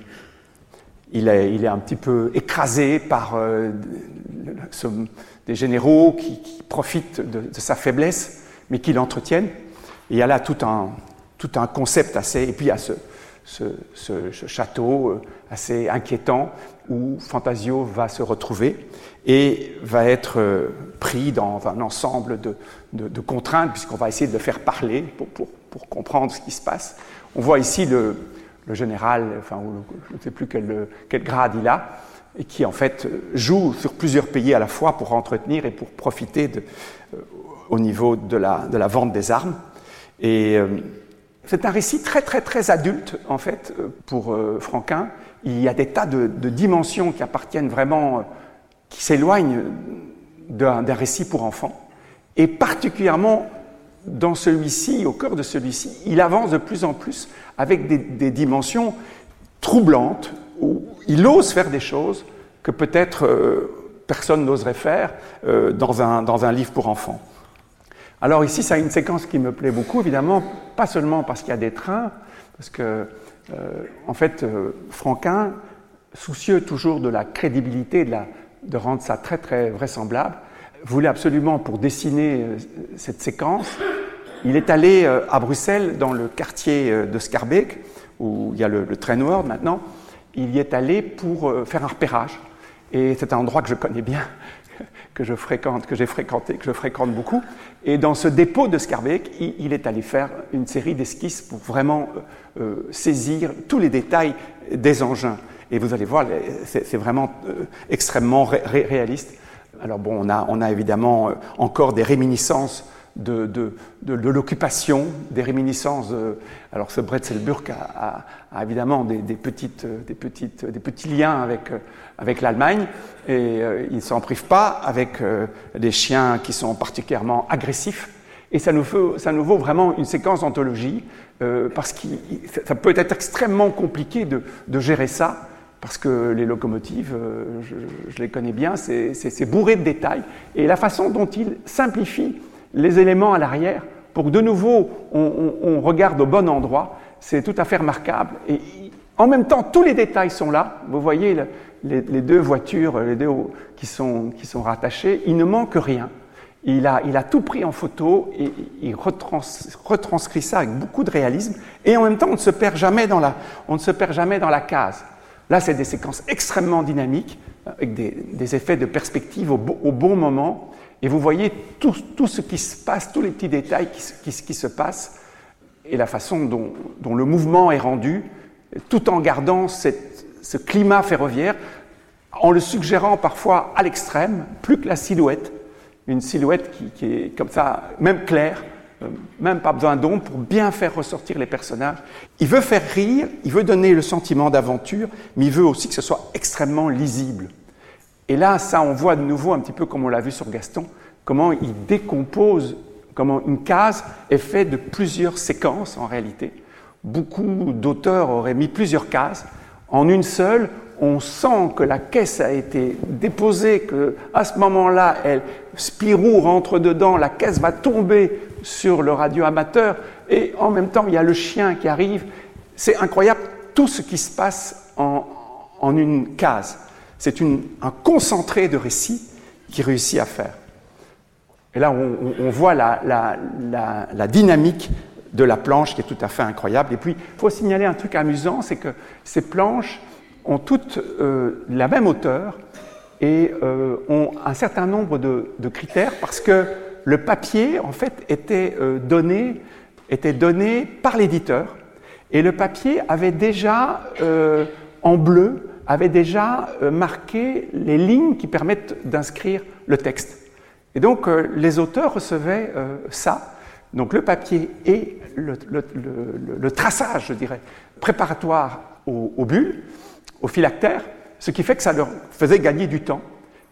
est un petit peu écrasé par des généraux qui profitent de sa faiblesse, mais qui l'entretiennent. Et il y a là tout un concept assez... Et puis il y a ce château assez inquiétant où Fantasio va se retrouver et va être pris dans un ensemble de contraintes, puisqu'on va essayer de le faire parler pour comprendre ce qui se passe. On voit ici le général, enfin, je ne sais plus quel grade il a, et qui en fait joue sur plusieurs pays à la fois pour entretenir et pour profiter au niveau de la vente des armes. Et c'est un récit très, très, très adulte, en fait, pour Franquin. Il y a des tas de dimensions qui appartiennent vraiment, qui s'éloignent d'un récit pour enfants. Et particulièrement dans celui-ci, au cœur de celui-ci, il avance de plus en plus avec des dimensions troublantes, où il ose faire des choses que peut-être personne n'oserait faire dans un livre pour enfants. Alors ici, ça a une séquence qui me plaît beaucoup, évidemment, pas seulement parce qu'il y a des trains, parce que, en fait, Franquin, soucieux toujours de la crédibilité, de rendre ça très, très vraisemblable, voulait absolument, pour dessiner cette séquence, il est allé à Bruxelles, dans le quartier de Schaerbeek, où il y a le Train World maintenant, il y est allé pour faire un repérage. Et c'est un endroit que je connais bien, que je fréquente, que j'ai fréquenté, que je fréquente beaucoup. Et dans ce dépôt de Schaerbeek, il est allé faire une série d'esquisses pour vraiment saisir tous les détails des engins. Et vous allez voir, c'est vraiment extrêmement réaliste. Alors bon, on a évidemment encore des réminiscences de l'occupation, des réminiscences. Alors ce Bretzelburg a évidemment des petits liens avec l'Allemagne et il ne s'en prive pas avec des chiens qui sont particulièrement agressifs. Et ça nous vaut vraiment une séquence d'anthologie parce que ça peut être extrêmement compliqué de gérer ça. Parce que les locomotives, je les connais bien, c'est bourré de détails. Et la façon dont il simplifie les éléments à l'arrière, pour que de nouveau on regarde au bon endroit, c'est tout à fait remarquable. Et en même temps, tous les détails sont là. Vous voyez les deux voitures, les deux qui sont rattachées. Il ne manque rien. Il a tout pris en photo et il retranscrit ça avec beaucoup de réalisme. Et en même temps, on ne se perd jamais dans la case. Là, c'est des séquences extrêmement dynamiques avec des effets de perspective au bon moment. Et vous voyez tout ce qui se passe, tous les petits détails qui se passent et la façon dont le mouvement est rendu, tout en gardant ce climat ferroviaire, en le suggérant parfois à l'extrême, plus que la silhouette, une silhouette qui est comme ça, même claire, même pas besoin d'ombre pour bien faire ressortir les personnages. Il veut faire rire, il veut donner le sentiment d'aventure, mais il veut aussi que ce soit extrêmement lisible. Et là, ça, on voit de nouveau un petit peu comme on l'a vu sur Gaston, comment il décompose, comment une case est faite de plusieurs séquences en réalité. Beaucoup d'auteurs auraient mis plusieurs cases. En une seule, on sent que la caisse a été déposée, qu'à ce moment-là, Spirou rentre dedans, la caisse va tomber sur le radio amateur, et en même temps, il y a le chien qui arrive. C'est incroyable tout ce qui se passe en une case. C'est un concentré de récits qu'il réussit à faire. Et là, on voit la dynamique de la planche qui est tout à fait incroyable. Et puis, il faut signaler un truc amusant, c'est que ces planches ont toutes la même hauteur et ont un certain nombre de critères parce que le papier, en fait, était donné par l'éditeur. Et le papier avait déjà, en bleu, marqué les lignes qui permettent d'inscrire le texte. Et donc, les auteurs recevaient ça. Donc, le papier et le traçage, je dirais, préparatoire aux bulles, aux phylactères, ce qui fait que ça leur faisait gagner du temps.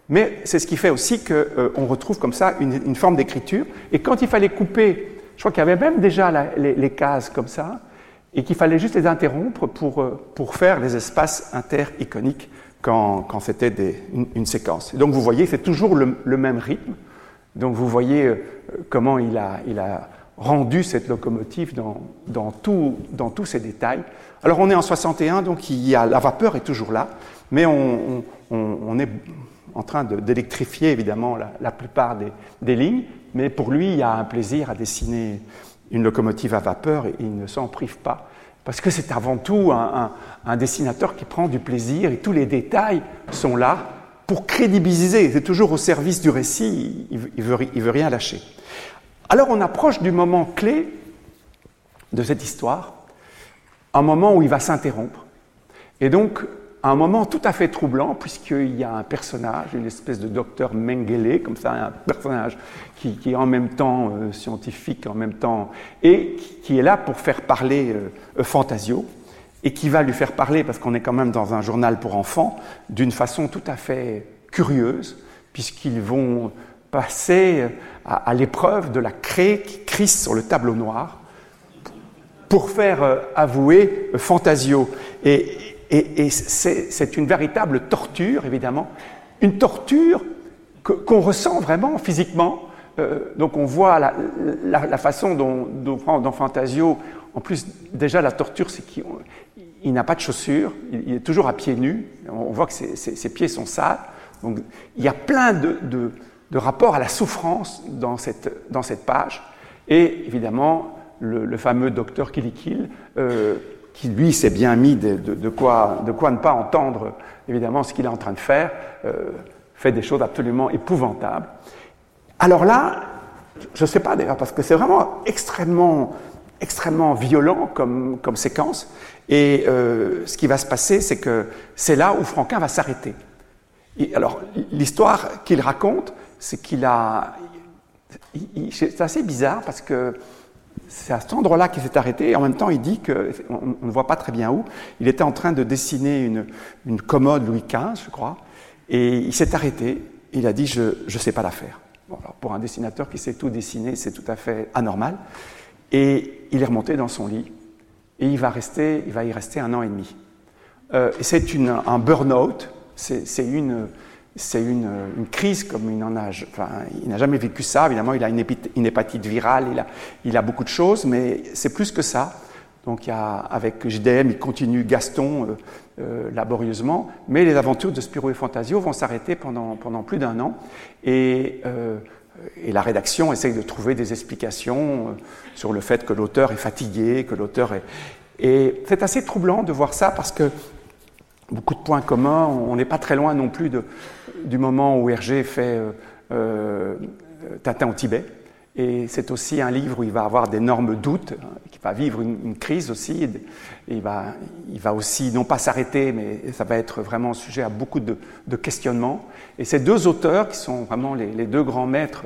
Mais c'est ce qui fait aussi qu'on retrouve comme ça une forme d'écriture. Et quand il fallait couper, je crois qu'il y avait même déjà les cases comme ça, et qu'il fallait juste les interrompre pour faire les espaces inter-iconiques quand c'était une séquence. Et donc, vous voyez, c'est toujours le même rythme. Donc vous voyez comment il a rendu cette locomotive dans tous ses détails. Alors on est en 61, donc la vapeur est toujours là, mais on est en train d'électrifier évidemment la plupart des lignes, mais pour lui il y a un plaisir à dessiner une locomotive à vapeur et il ne s'en prive pas, parce que c'est avant tout un dessinateur qui prend du plaisir et tous les détails sont là, pour crédibiliser, c'est toujours au service du récit, il veut rien lâcher. Alors on approche du moment clé de cette histoire, un moment où il va s'interrompre. Et donc, un moment tout à fait troublant, puisqu'il y a un personnage, une espèce de docteur Mengele, comme ça, un personnage qui est en même temps scientifique, en même temps, et qui est là pour faire parler Fantasio, et qui va lui faire parler, parce qu'on est quand même dans un journal pour enfants, d'une façon tout à fait curieuse, puisqu'ils vont passer à l'épreuve de la craie qui crisse sur le tableau noir pour faire avouer Fantasio. Et c'est une véritable torture, évidemment, une torture qu'on ressent vraiment physiquement. Donc on voit la façon dont Fantasio, en plus déjà la torture, c'est qu'il n'a pas de chaussures, il est toujours à pieds nus, on voit que ses pieds sont sales. Donc il y a plein de rapports à la souffrance dans cette page. Et évidemment, le fameux docteur Kilikil, qui lui s'est bien mis de quoi ne pas entendre évidemment ce qu'il est en train de faire, fait des choses absolument épouvantables. Alors là, je ne sais pas d'ailleurs, parce que c'est vraiment extrêmement, extrêmement violent comme séquence. Et ce qui va se passer, c'est que c'est là où Franquin va s'arrêter. Et alors, l'histoire qu'il raconte, c'est c'est assez bizarre parce que c'est à cet endroit-là qu'il s'est arrêté. Et en même temps, il dit qu'on ne voit pas très bien où. Il était en train de dessiner une commode Louis XV, je crois. Et il s'est arrêté. Il a dit, je ne sais pas la faire. Bon, alors pour un dessinateur qui sait tout dessiner, c'est tout à fait anormal. Et il est remonté dans son lit. Et il va y rester 1 an et demi. C'est un burn-out. C'est une crise comme il n'en a... Enfin, il n'a jamais vécu ça. Évidemment, il a une hépatite virale. Il a beaucoup de choses, mais c'est plus que ça. Donc, avec JDM, il continue Gaston laborieusement, mais les aventures de Spirou et Fantasio vont s'arrêter pendant plus d'1 an. Et la rédaction essaye de trouver des explications sur le fait que l'auteur est fatigué, que l'auteur est... Et c'est assez troublant de voir ça parce que beaucoup de points communs, on n'est pas très loin non plus du moment où Hergé fait Tintin au Tibet. Et c'est aussi un livre où il va avoir d'énormes doutes. qui va vivre une crise aussi. Il va aussi, non pas s'arrêter, mais ça va être vraiment sujet à beaucoup de questionnements. Et ces deux auteurs, qui sont vraiment les deux grands maîtres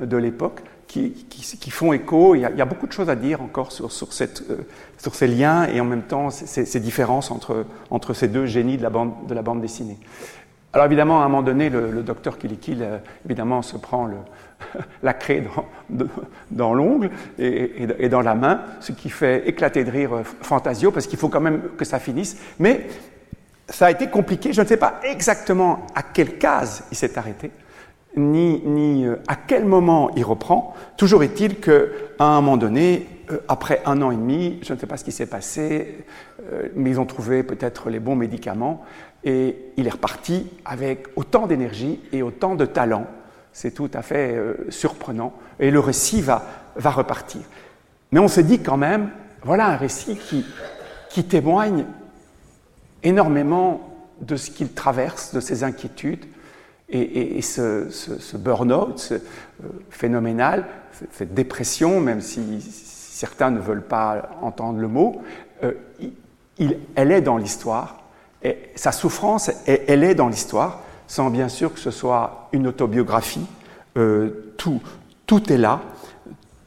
de l'époque, qui font écho. Il y a beaucoup de choses à dire encore sur ces liens et en même temps ces différences entre ces deux génies de la bande dessinée. Alors évidemment, à un moment donné, le docteur Kilikil évidemment se prend la craie dans l'ongle et dans la main, ce qui fait éclater de rire Fantasio, parce qu'il faut quand même que ça finisse. Mais ça a été compliqué, je ne sais pas exactement à quelle case il s'est arrêté, ni à quel moment il reprend. Toujours est-il qu'à un moment donné, après 1 an et demi, je ne sais pas ce qui s'est passé, mais ils ont trouvé peut-être les bons médicaments et il est reparti avec autant d'énergie et autant de talent. C'est tout à fait surprenant et le récit va repartir. Mais on se dit quand même, voilà un récit qui témoigne énormément de ce qu'il traverse, de ses inquiétudes, et ce burn-out phénoménal, cette dépression, même si certains ne veulent pas entendre le mot, elle est dans l'histoire, et sa souffrance, elle est dans l'histoire, sans bien sûr que ce soit une autobiographie. Tout est là,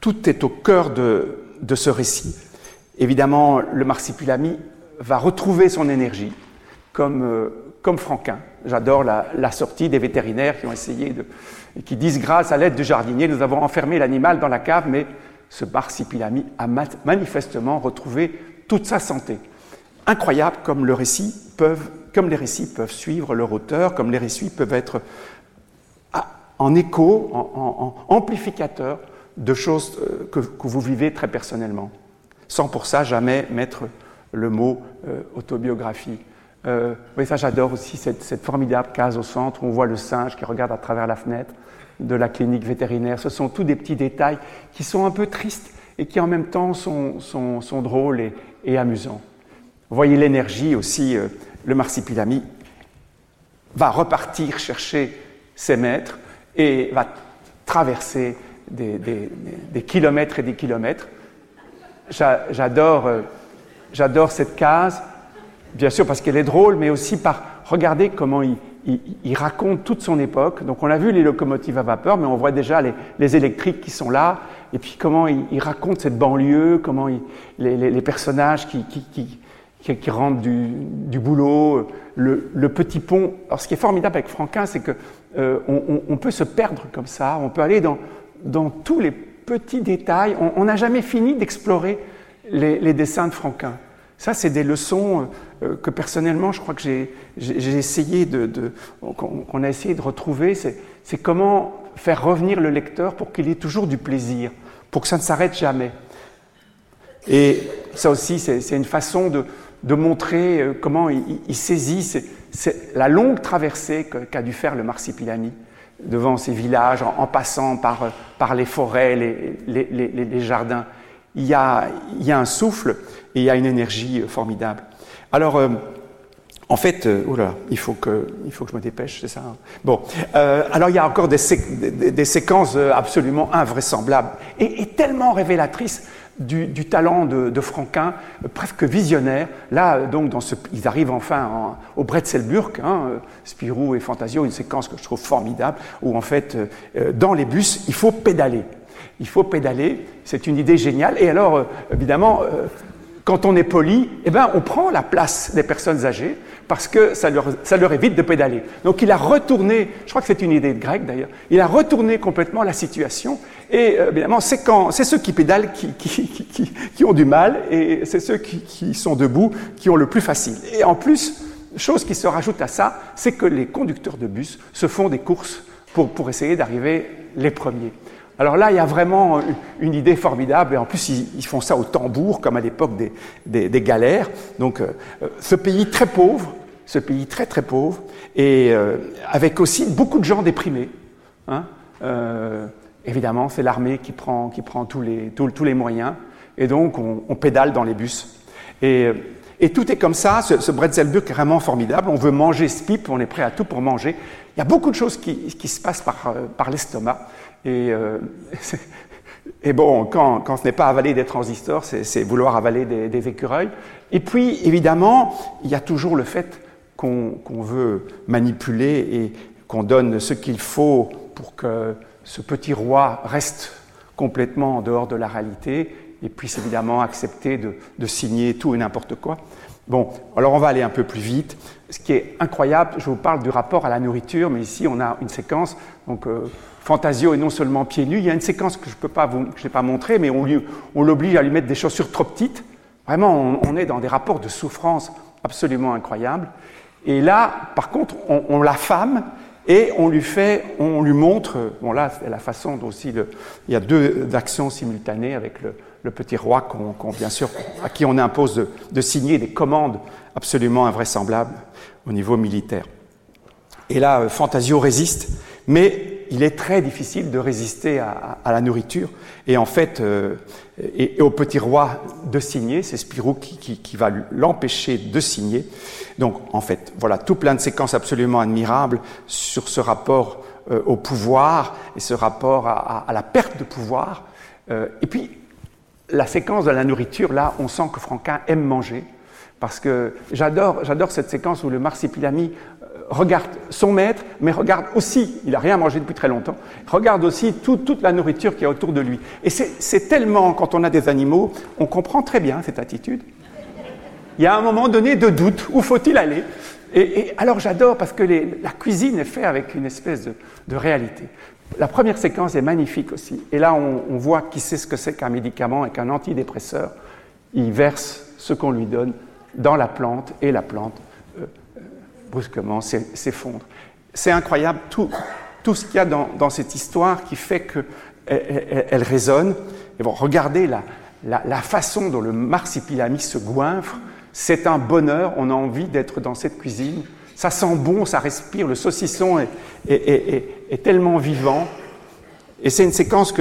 tout est au cœur de ce récit. Évidemment, le Marsupilami va retrouver son énergie, comme Franquin. J'adore la sortie des vétérinaires qui ont essayé et qui disent, grâce à l'aide du jardinier, nous avons enfermé l'animal dans la cave, mais ce Marsupilami a manifestement retrouvé toute sa santé. Incroyable comme les récits peuvent suivre leur auteur, comme les récits peuvent être en écho, en amplificateur de choses que vous vivez très personnellement, sans pour ça jamais mettre le mot autobiographie. Oui, ça j'adore aussi cette formidable case au centre où on voit le singe qui regarde à travers la fenêtre de la clinique vétérinaire. Ce sont tous des petits détails qui sont un peu tristes et qui en même temps sont drôles et amusants. Vous voyez l'énergie aussi, le Marsupilami va repartir chercher ses maîtres et va traverser des kilomètres et des kilomètres. J'adore cette case. Bien sûr, parce qu'elle est drôle, mais aussi par regarder comment il raconte toute son époque. Donc, on a vu les locomotives à vapeur, mais on voit déjà les électriques qui sont là. Et puis, comment il raconte cette banlieue, comment les personnages qui rentrent du boulot, le petit pont. Alors, ce qui est formidable avec Franquin, c'est que on peut se perdre comme ça. On peut aller dans tous les petits détails. On n'a jamais fini d'explorer les dessins de Franquin. Ça, c'est des leçons que personnellement, je crois que j'ai essayé qu'on a essayé de retrouver. C'est comment faire revenir le lecteur pour qu'il ait toujours du plaisir, pour que ça ne s'arrête jamais. Et ça aussi, c'est une façon de montrer comment il saisit la longue traversée qu'a dû faire le Marsupilami, devant ces villages, en passant par les forêts, les jardins. Il y a un souffle et il y a une énergie formidable. Alors, en fait, il faut que je me dépêche, c'est ça. Bon, alors il y a encore des séquences absolument invraisemblables et tellement révélatrices du talent de Franquin, presque visionnaire. Là, donc, ils arrivent enfin au Bretzelburg, Spirou et Fantasio, une séquence que je trouve formidable, où en fait, dans les bus, il faut pédaler. Il faut pédaler, c'est une idée géniale. Et alors, évidemment, quand on est poli, on prend la place des personnes âgées parce que ça leur évite de pédaler. Donc, il a retourné, je crois que c'est une idée de Greg d'ailleurs, il a retourné complètement la situation. Et évidemment, c'est ceux qui pédalent qui ont du mal et c'est ceux qui sont debout qui ont le plus facile. Et en plus, chose qui se rajoute à ça, c'est que les conducteurs de bus se font des courses pour essayer d'arriver les premiers. Alors là, il y a vraiment une idée formidable, et en plus, ils font ça au tambour, comme à l'époque des galères. Donc, ce pays très pauvre, et avec aussi beaucoup de gens déprimés. Évidemment, c'est l'armée qui prend tous les moyens, et donc on pédale dans les bus. Et tout est comme ça, ce Bretzelburg est vraiment formidable, on veut manger ce pipe, on est prêt à tout pour manger. Il y a beaucoup de choses qui se passent par l'estomac. Et Et bon, quand ce n'est pas avaler des transistors, c'est vouloir avaler des écureuils. Et puis, évidemment, il y a toujours le fait qu'on veut manipuler et qu'on donne ce qu'il faut pour que ce petit roi reste complètement en dehors de la réalité et puisse évidemment accepter de signer tout et n'importe quoi. Bon, alors on va aller un peu plus vite. Ce qui est incroyable, je vous parle du rapport à la nourriture, mais ici on a une séquence, donc Fantasio est non seulement pieds nus, il y a une séquence que je n'ai pas montrée, mais on l'oblige à lui mettre des chaussures trop petites. Vraiment, on est dans des rapports de souffrance absolument incroyables. Et là, par contre, on l'affame et on lui montre, bon là, c'est la façon dont aussi, il y a deux actions simultanées avec le petit roi bien sûr, à qui on impose de signer des commandes absolument invraisemblables au niveau militaire. Et là, Fantasio résiste, mais il est très difficile de résister à la nourriture. Et en fait, et au petit roi de signer, c'est Spirou qui va l'empêcher de signer. Donc, en fait, voilà, tout plein de séquences absolument admirables sur ce rapport au pouvoir et ce rapport à la perte de pouvoir. Et puis, la séquence de la nourriture, là, on sent que Franquin aime manger, parce que j'adore cette séquence où le Marsupilami regarde son maître, mais regarde aussi, il n'a rien mangé depuis très longtemps, regarde aussi toute la nourriture qu'il y a autour de lui. Et c'est tellement, quand on a des animaux, on comprend très bien cette attitude. Il y a un moment donné de doute, où faut-il aller ? Et alors j'adore, parce que la cuisine est faite avec une espèce de réalité. La première séquence est magnifique aussi. Et là, on voit qui sait ce que c'est qu'un médicament et qu'un antidépresseur. Il verse ce qu'on lui donne dans la plante et la plante, brusquement, s'effondre. C'est incroyable, tout ce qu'il y a dans cette histoire qui fait qu'elle résonne. Et bon, regardez la façon dont le Marsupilami se goinfre. C'est un bonheur, on a envie d'être dans cette cuisine. Ça sent bon, ça respire, le saucisson est tellement vivant. Et c'est une séquence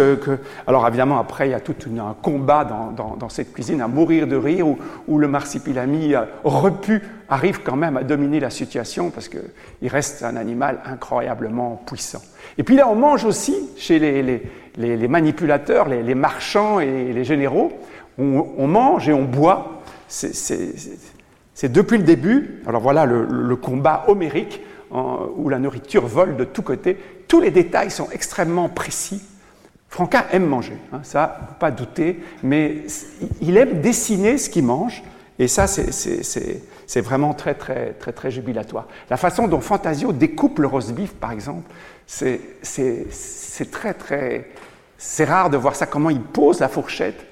Alors évidemment, après, il y a tout un combat dans cette cuisine, à mourir de rire, où le Marsupilami repu arrive quand même à dominer la situation, parce qu'il reste un animal incroyablement puissant. Et puis là, on mange aussi, chez les manipulateurs, les marchands et les généraux, on mange et on boit. C'est depuis le début, alors voilà le combat homérique, où la nourriture vole de tous côtés. Tous les détails sont extrêmement précis. Franquin aime manger, hein, ça, il ne faut pas douter, mais il aime dessiner ce qu'il mange, et ça, c'est vraiment très, très, très, très jubilatoire. La façon dont Fantasio découpe le roast-beef, par exemple, c'est très, très... C'est rare de voir ça, comment il pose la fourchette.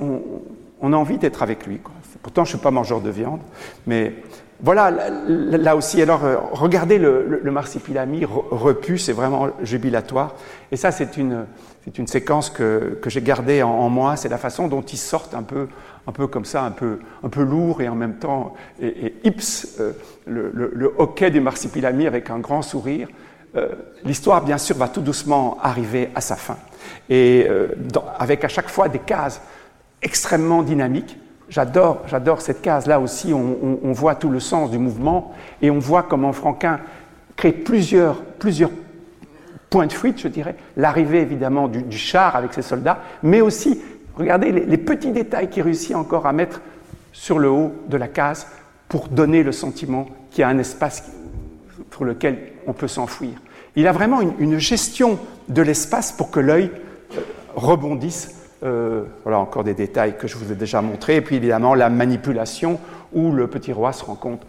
On a envie d'être avec lui, quoi. Pourtant, je ne suis pas mangeur de viande, mais voilà, là aussi. Alors, regardez le Marsupilami repu, c'est vraiment jubilatoire. Et ça, c'est une séquence que j'ai gardée en moi. C'est la façon dont ils sortent un peu comme ça, un peu lourd et en même temps, et hips, le hoquet du Marsupilami avec un grand sourire. L'histoire, bien sûr, va tout doucement arriver à sa fin. Et avec à chaque fois des cases extrêmement dynamiques. J'adore cette case. Là aussi, on voit tout le sens du mouvement et on voit comment Franquin crée plusieurs points de fuite, je dirais. L'arrivée, évidemment, du char avec ses soldats, mais aussi, regardez les petits détails qu'il réussit encore à mettre sur le haut de la case pour donner le sentiment qu'il y a un espace pour lequel on peut s'enfuir. Il a vraiment une gestion de l'espace pour que l'œil rebondisse. Voilà encore des détails que je vous ai déjà montrés. Et puis évidemment, la manipulation où le petit roi se rend compte,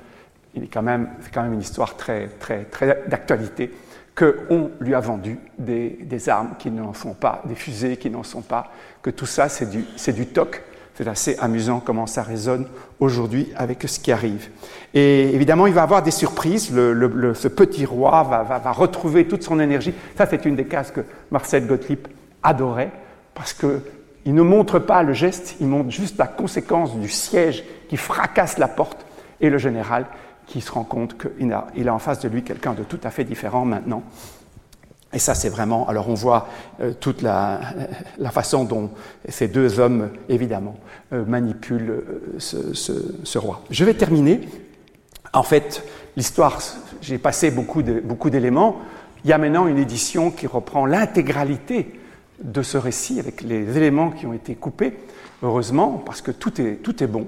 c'est quand même une histoire très, très, très d'actualité, qu'on lui a vendu des armes qui n'en sont pas, des fusées qui n'en sont pas, que tout ça, c'est du toc. C'est assez amusant comment ça résonne aujourd'hui avec ce qui arrive. Et évidemment, il va avoir des surprises. Ce petit roi va retrouver toute son énergie. Ça, c'est une des cases que Marcel Gottlieb adorait, parce que il ne montre pas le geste, il montre juste la conséquence du siège qui fracasse la porte et le général qui se rend compte qu'il a en face de lui quelqu'un de tout à fait différent maintenant. Et ça, c'est vraiment... Alors, on voit toute la façon dont ces deux hommes, évidemment, manipulent ce roi. Je vais terminer. En fait, l'histoire, j'ai passé beaucoup d'éléments. Il y a maintenant une édition qui reprend l'intégralité de ce récit, avec les éléments qui ont été coupés, heureusement, parce que tout est bon.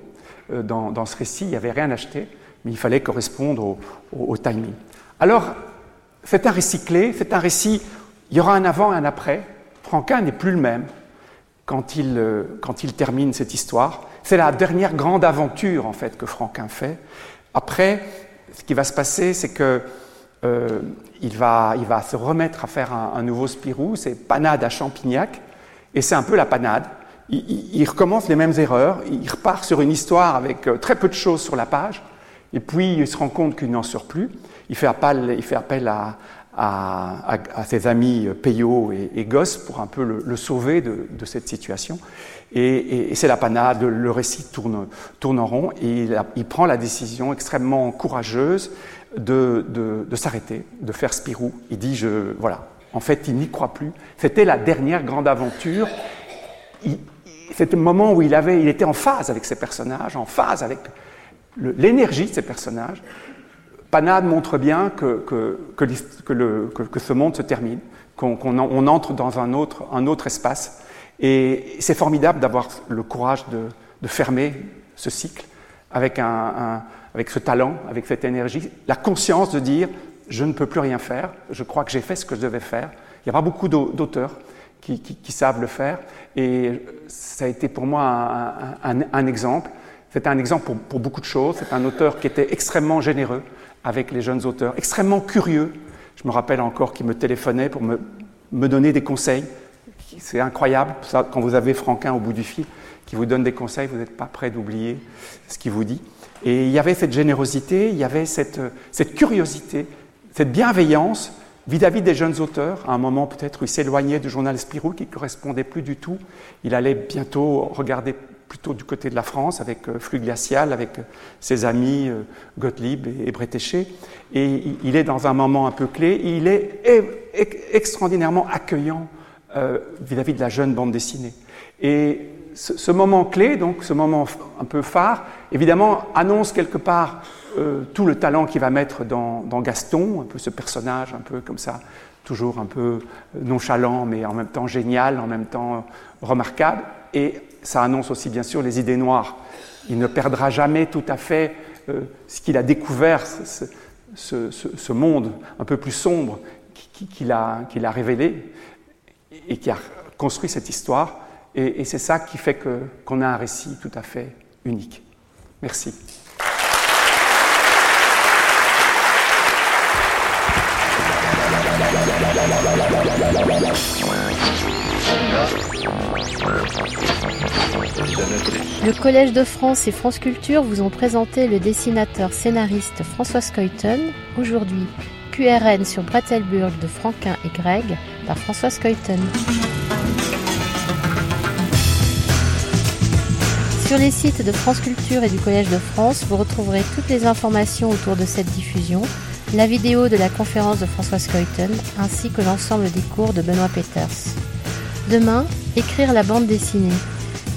Dans ce récit, il n'y avait rien acheté, mais il fallait correspondre au timing. Alors, c'est un récit clé, c'est un récit, il y aura un avant et un après. Franquin n'est plus le même quand il termine cette histoire. C'est la dernière grande aventure, en fait, que Franquin fait. Après, ce qui va se passer, c'est que il va se remettre à faire un nouveau Spirou, c'est Panade à Champignac, et c'est un peu la panade. Il recommence les mêmes erreurs, il repart sur une histoire avec très peu de choses sur la page, et puis il se rend compte qu'il n'en sort plus. Il fait appel à ses amis Peyo et Gosse pour un peu le sauver de cette situation. Et c'est la panade, le récit tourne en rond, et il prend la décision extrêmement courageuse de s'arrêter, de faire Spirou. Il dit, voilà, en fait, il n'y croit plus. C'était la dernière grande aventure. C'était le moment où il était en phase avec ses personnages, en phase avec l'énergie de ses personnages. Panade montre bien que ce monde se termine, qu'on entre dans un autre espace. Et c'est formidable d'avoir le courage de fermer ce cycle avec avec ce talent, avec cette énergie, la conscience de dire « je ne peux plus rien faire, je crois que j'ai fait ce que je devais faire ». Il n'y a pas beaucoup d'auteurs qui savent le faire, et ça a été pour moi un exemple. C'est un exemple pour beaucoup de choses. C'est un auteur qui était extrêmement généreux avec les jeunes auteurs, extrêmement curieux. Je me rappelle encore qu'il me téléphonait pour me donner des conseils. C'est incroyable, ça, quand vous avez Franquin au bout du fil, qui vous donne des conseils, vous n'êtes pas prêt d'oublier ce qu'il vous dit. Et il y avait cette générosité, il y avait cette curiosité, cette bienveillance vis-à-vis des jeunes auteurs. À un moment, peut-être, où il s'éloignait du journal Spirou, qui ne correspondait plus du tout. Il allait bientôt regarder plutôt du côté de la France, avec Flux Glacial, avec ses amis Gottlieb et Bretéché. Et il est dans un moment un peu clé. Il est extraordinairement accueillant vis-à-vis de la jeune bande dessinée. Et ce moment clé, donc ce moment un peu phare, évidemment annonce quelque part tout le talent qu'il va mettre dans Gaston, un peu ce personnage, un peu comme ça, toujours un peu nonchalant, mais en même temps génial, en même temps remarquable. Et ça annonce aussi bien sûr les idées noires. Il ne perdra jamais tout à fait ce qu'il a découvert, ce monde un peu plus sombre qu'il a révélé et qui a construit cette histoire, et c'est ça qui fait qu'on a un récit tout à fait unique. Merci. Le Collège de France et France Culture vous ont présenté le dessinateur-scénariste François Schuiten, aujourd'hui QRN sur Bretzelburg de Franquin et Greg, par François Schuiten. Sur les sites de France Culture et du Collège de France, vous retrouverez toutes les informations autour de cette diffusion, la vidéo de la conférence de François Schuiten, ainsi que l'ensemble des cours de Benoît Peters. Demain, écrire la bande dessinée.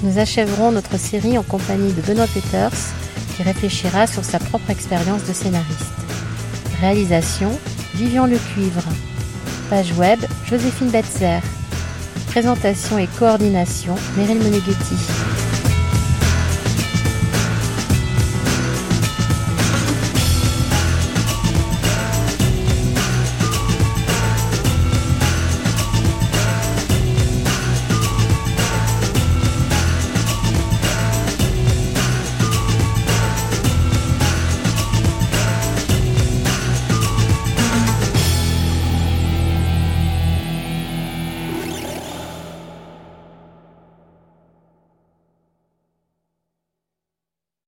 Nous achèverons notre série en compagnie de Benoît Peters, qui réfléchira sur sa propre expérience de scénariste. Réalisation, Vivian Le Cuivre. Page web, Joséphine Betzer. Présentation et coordination, Merryl Moneghetti.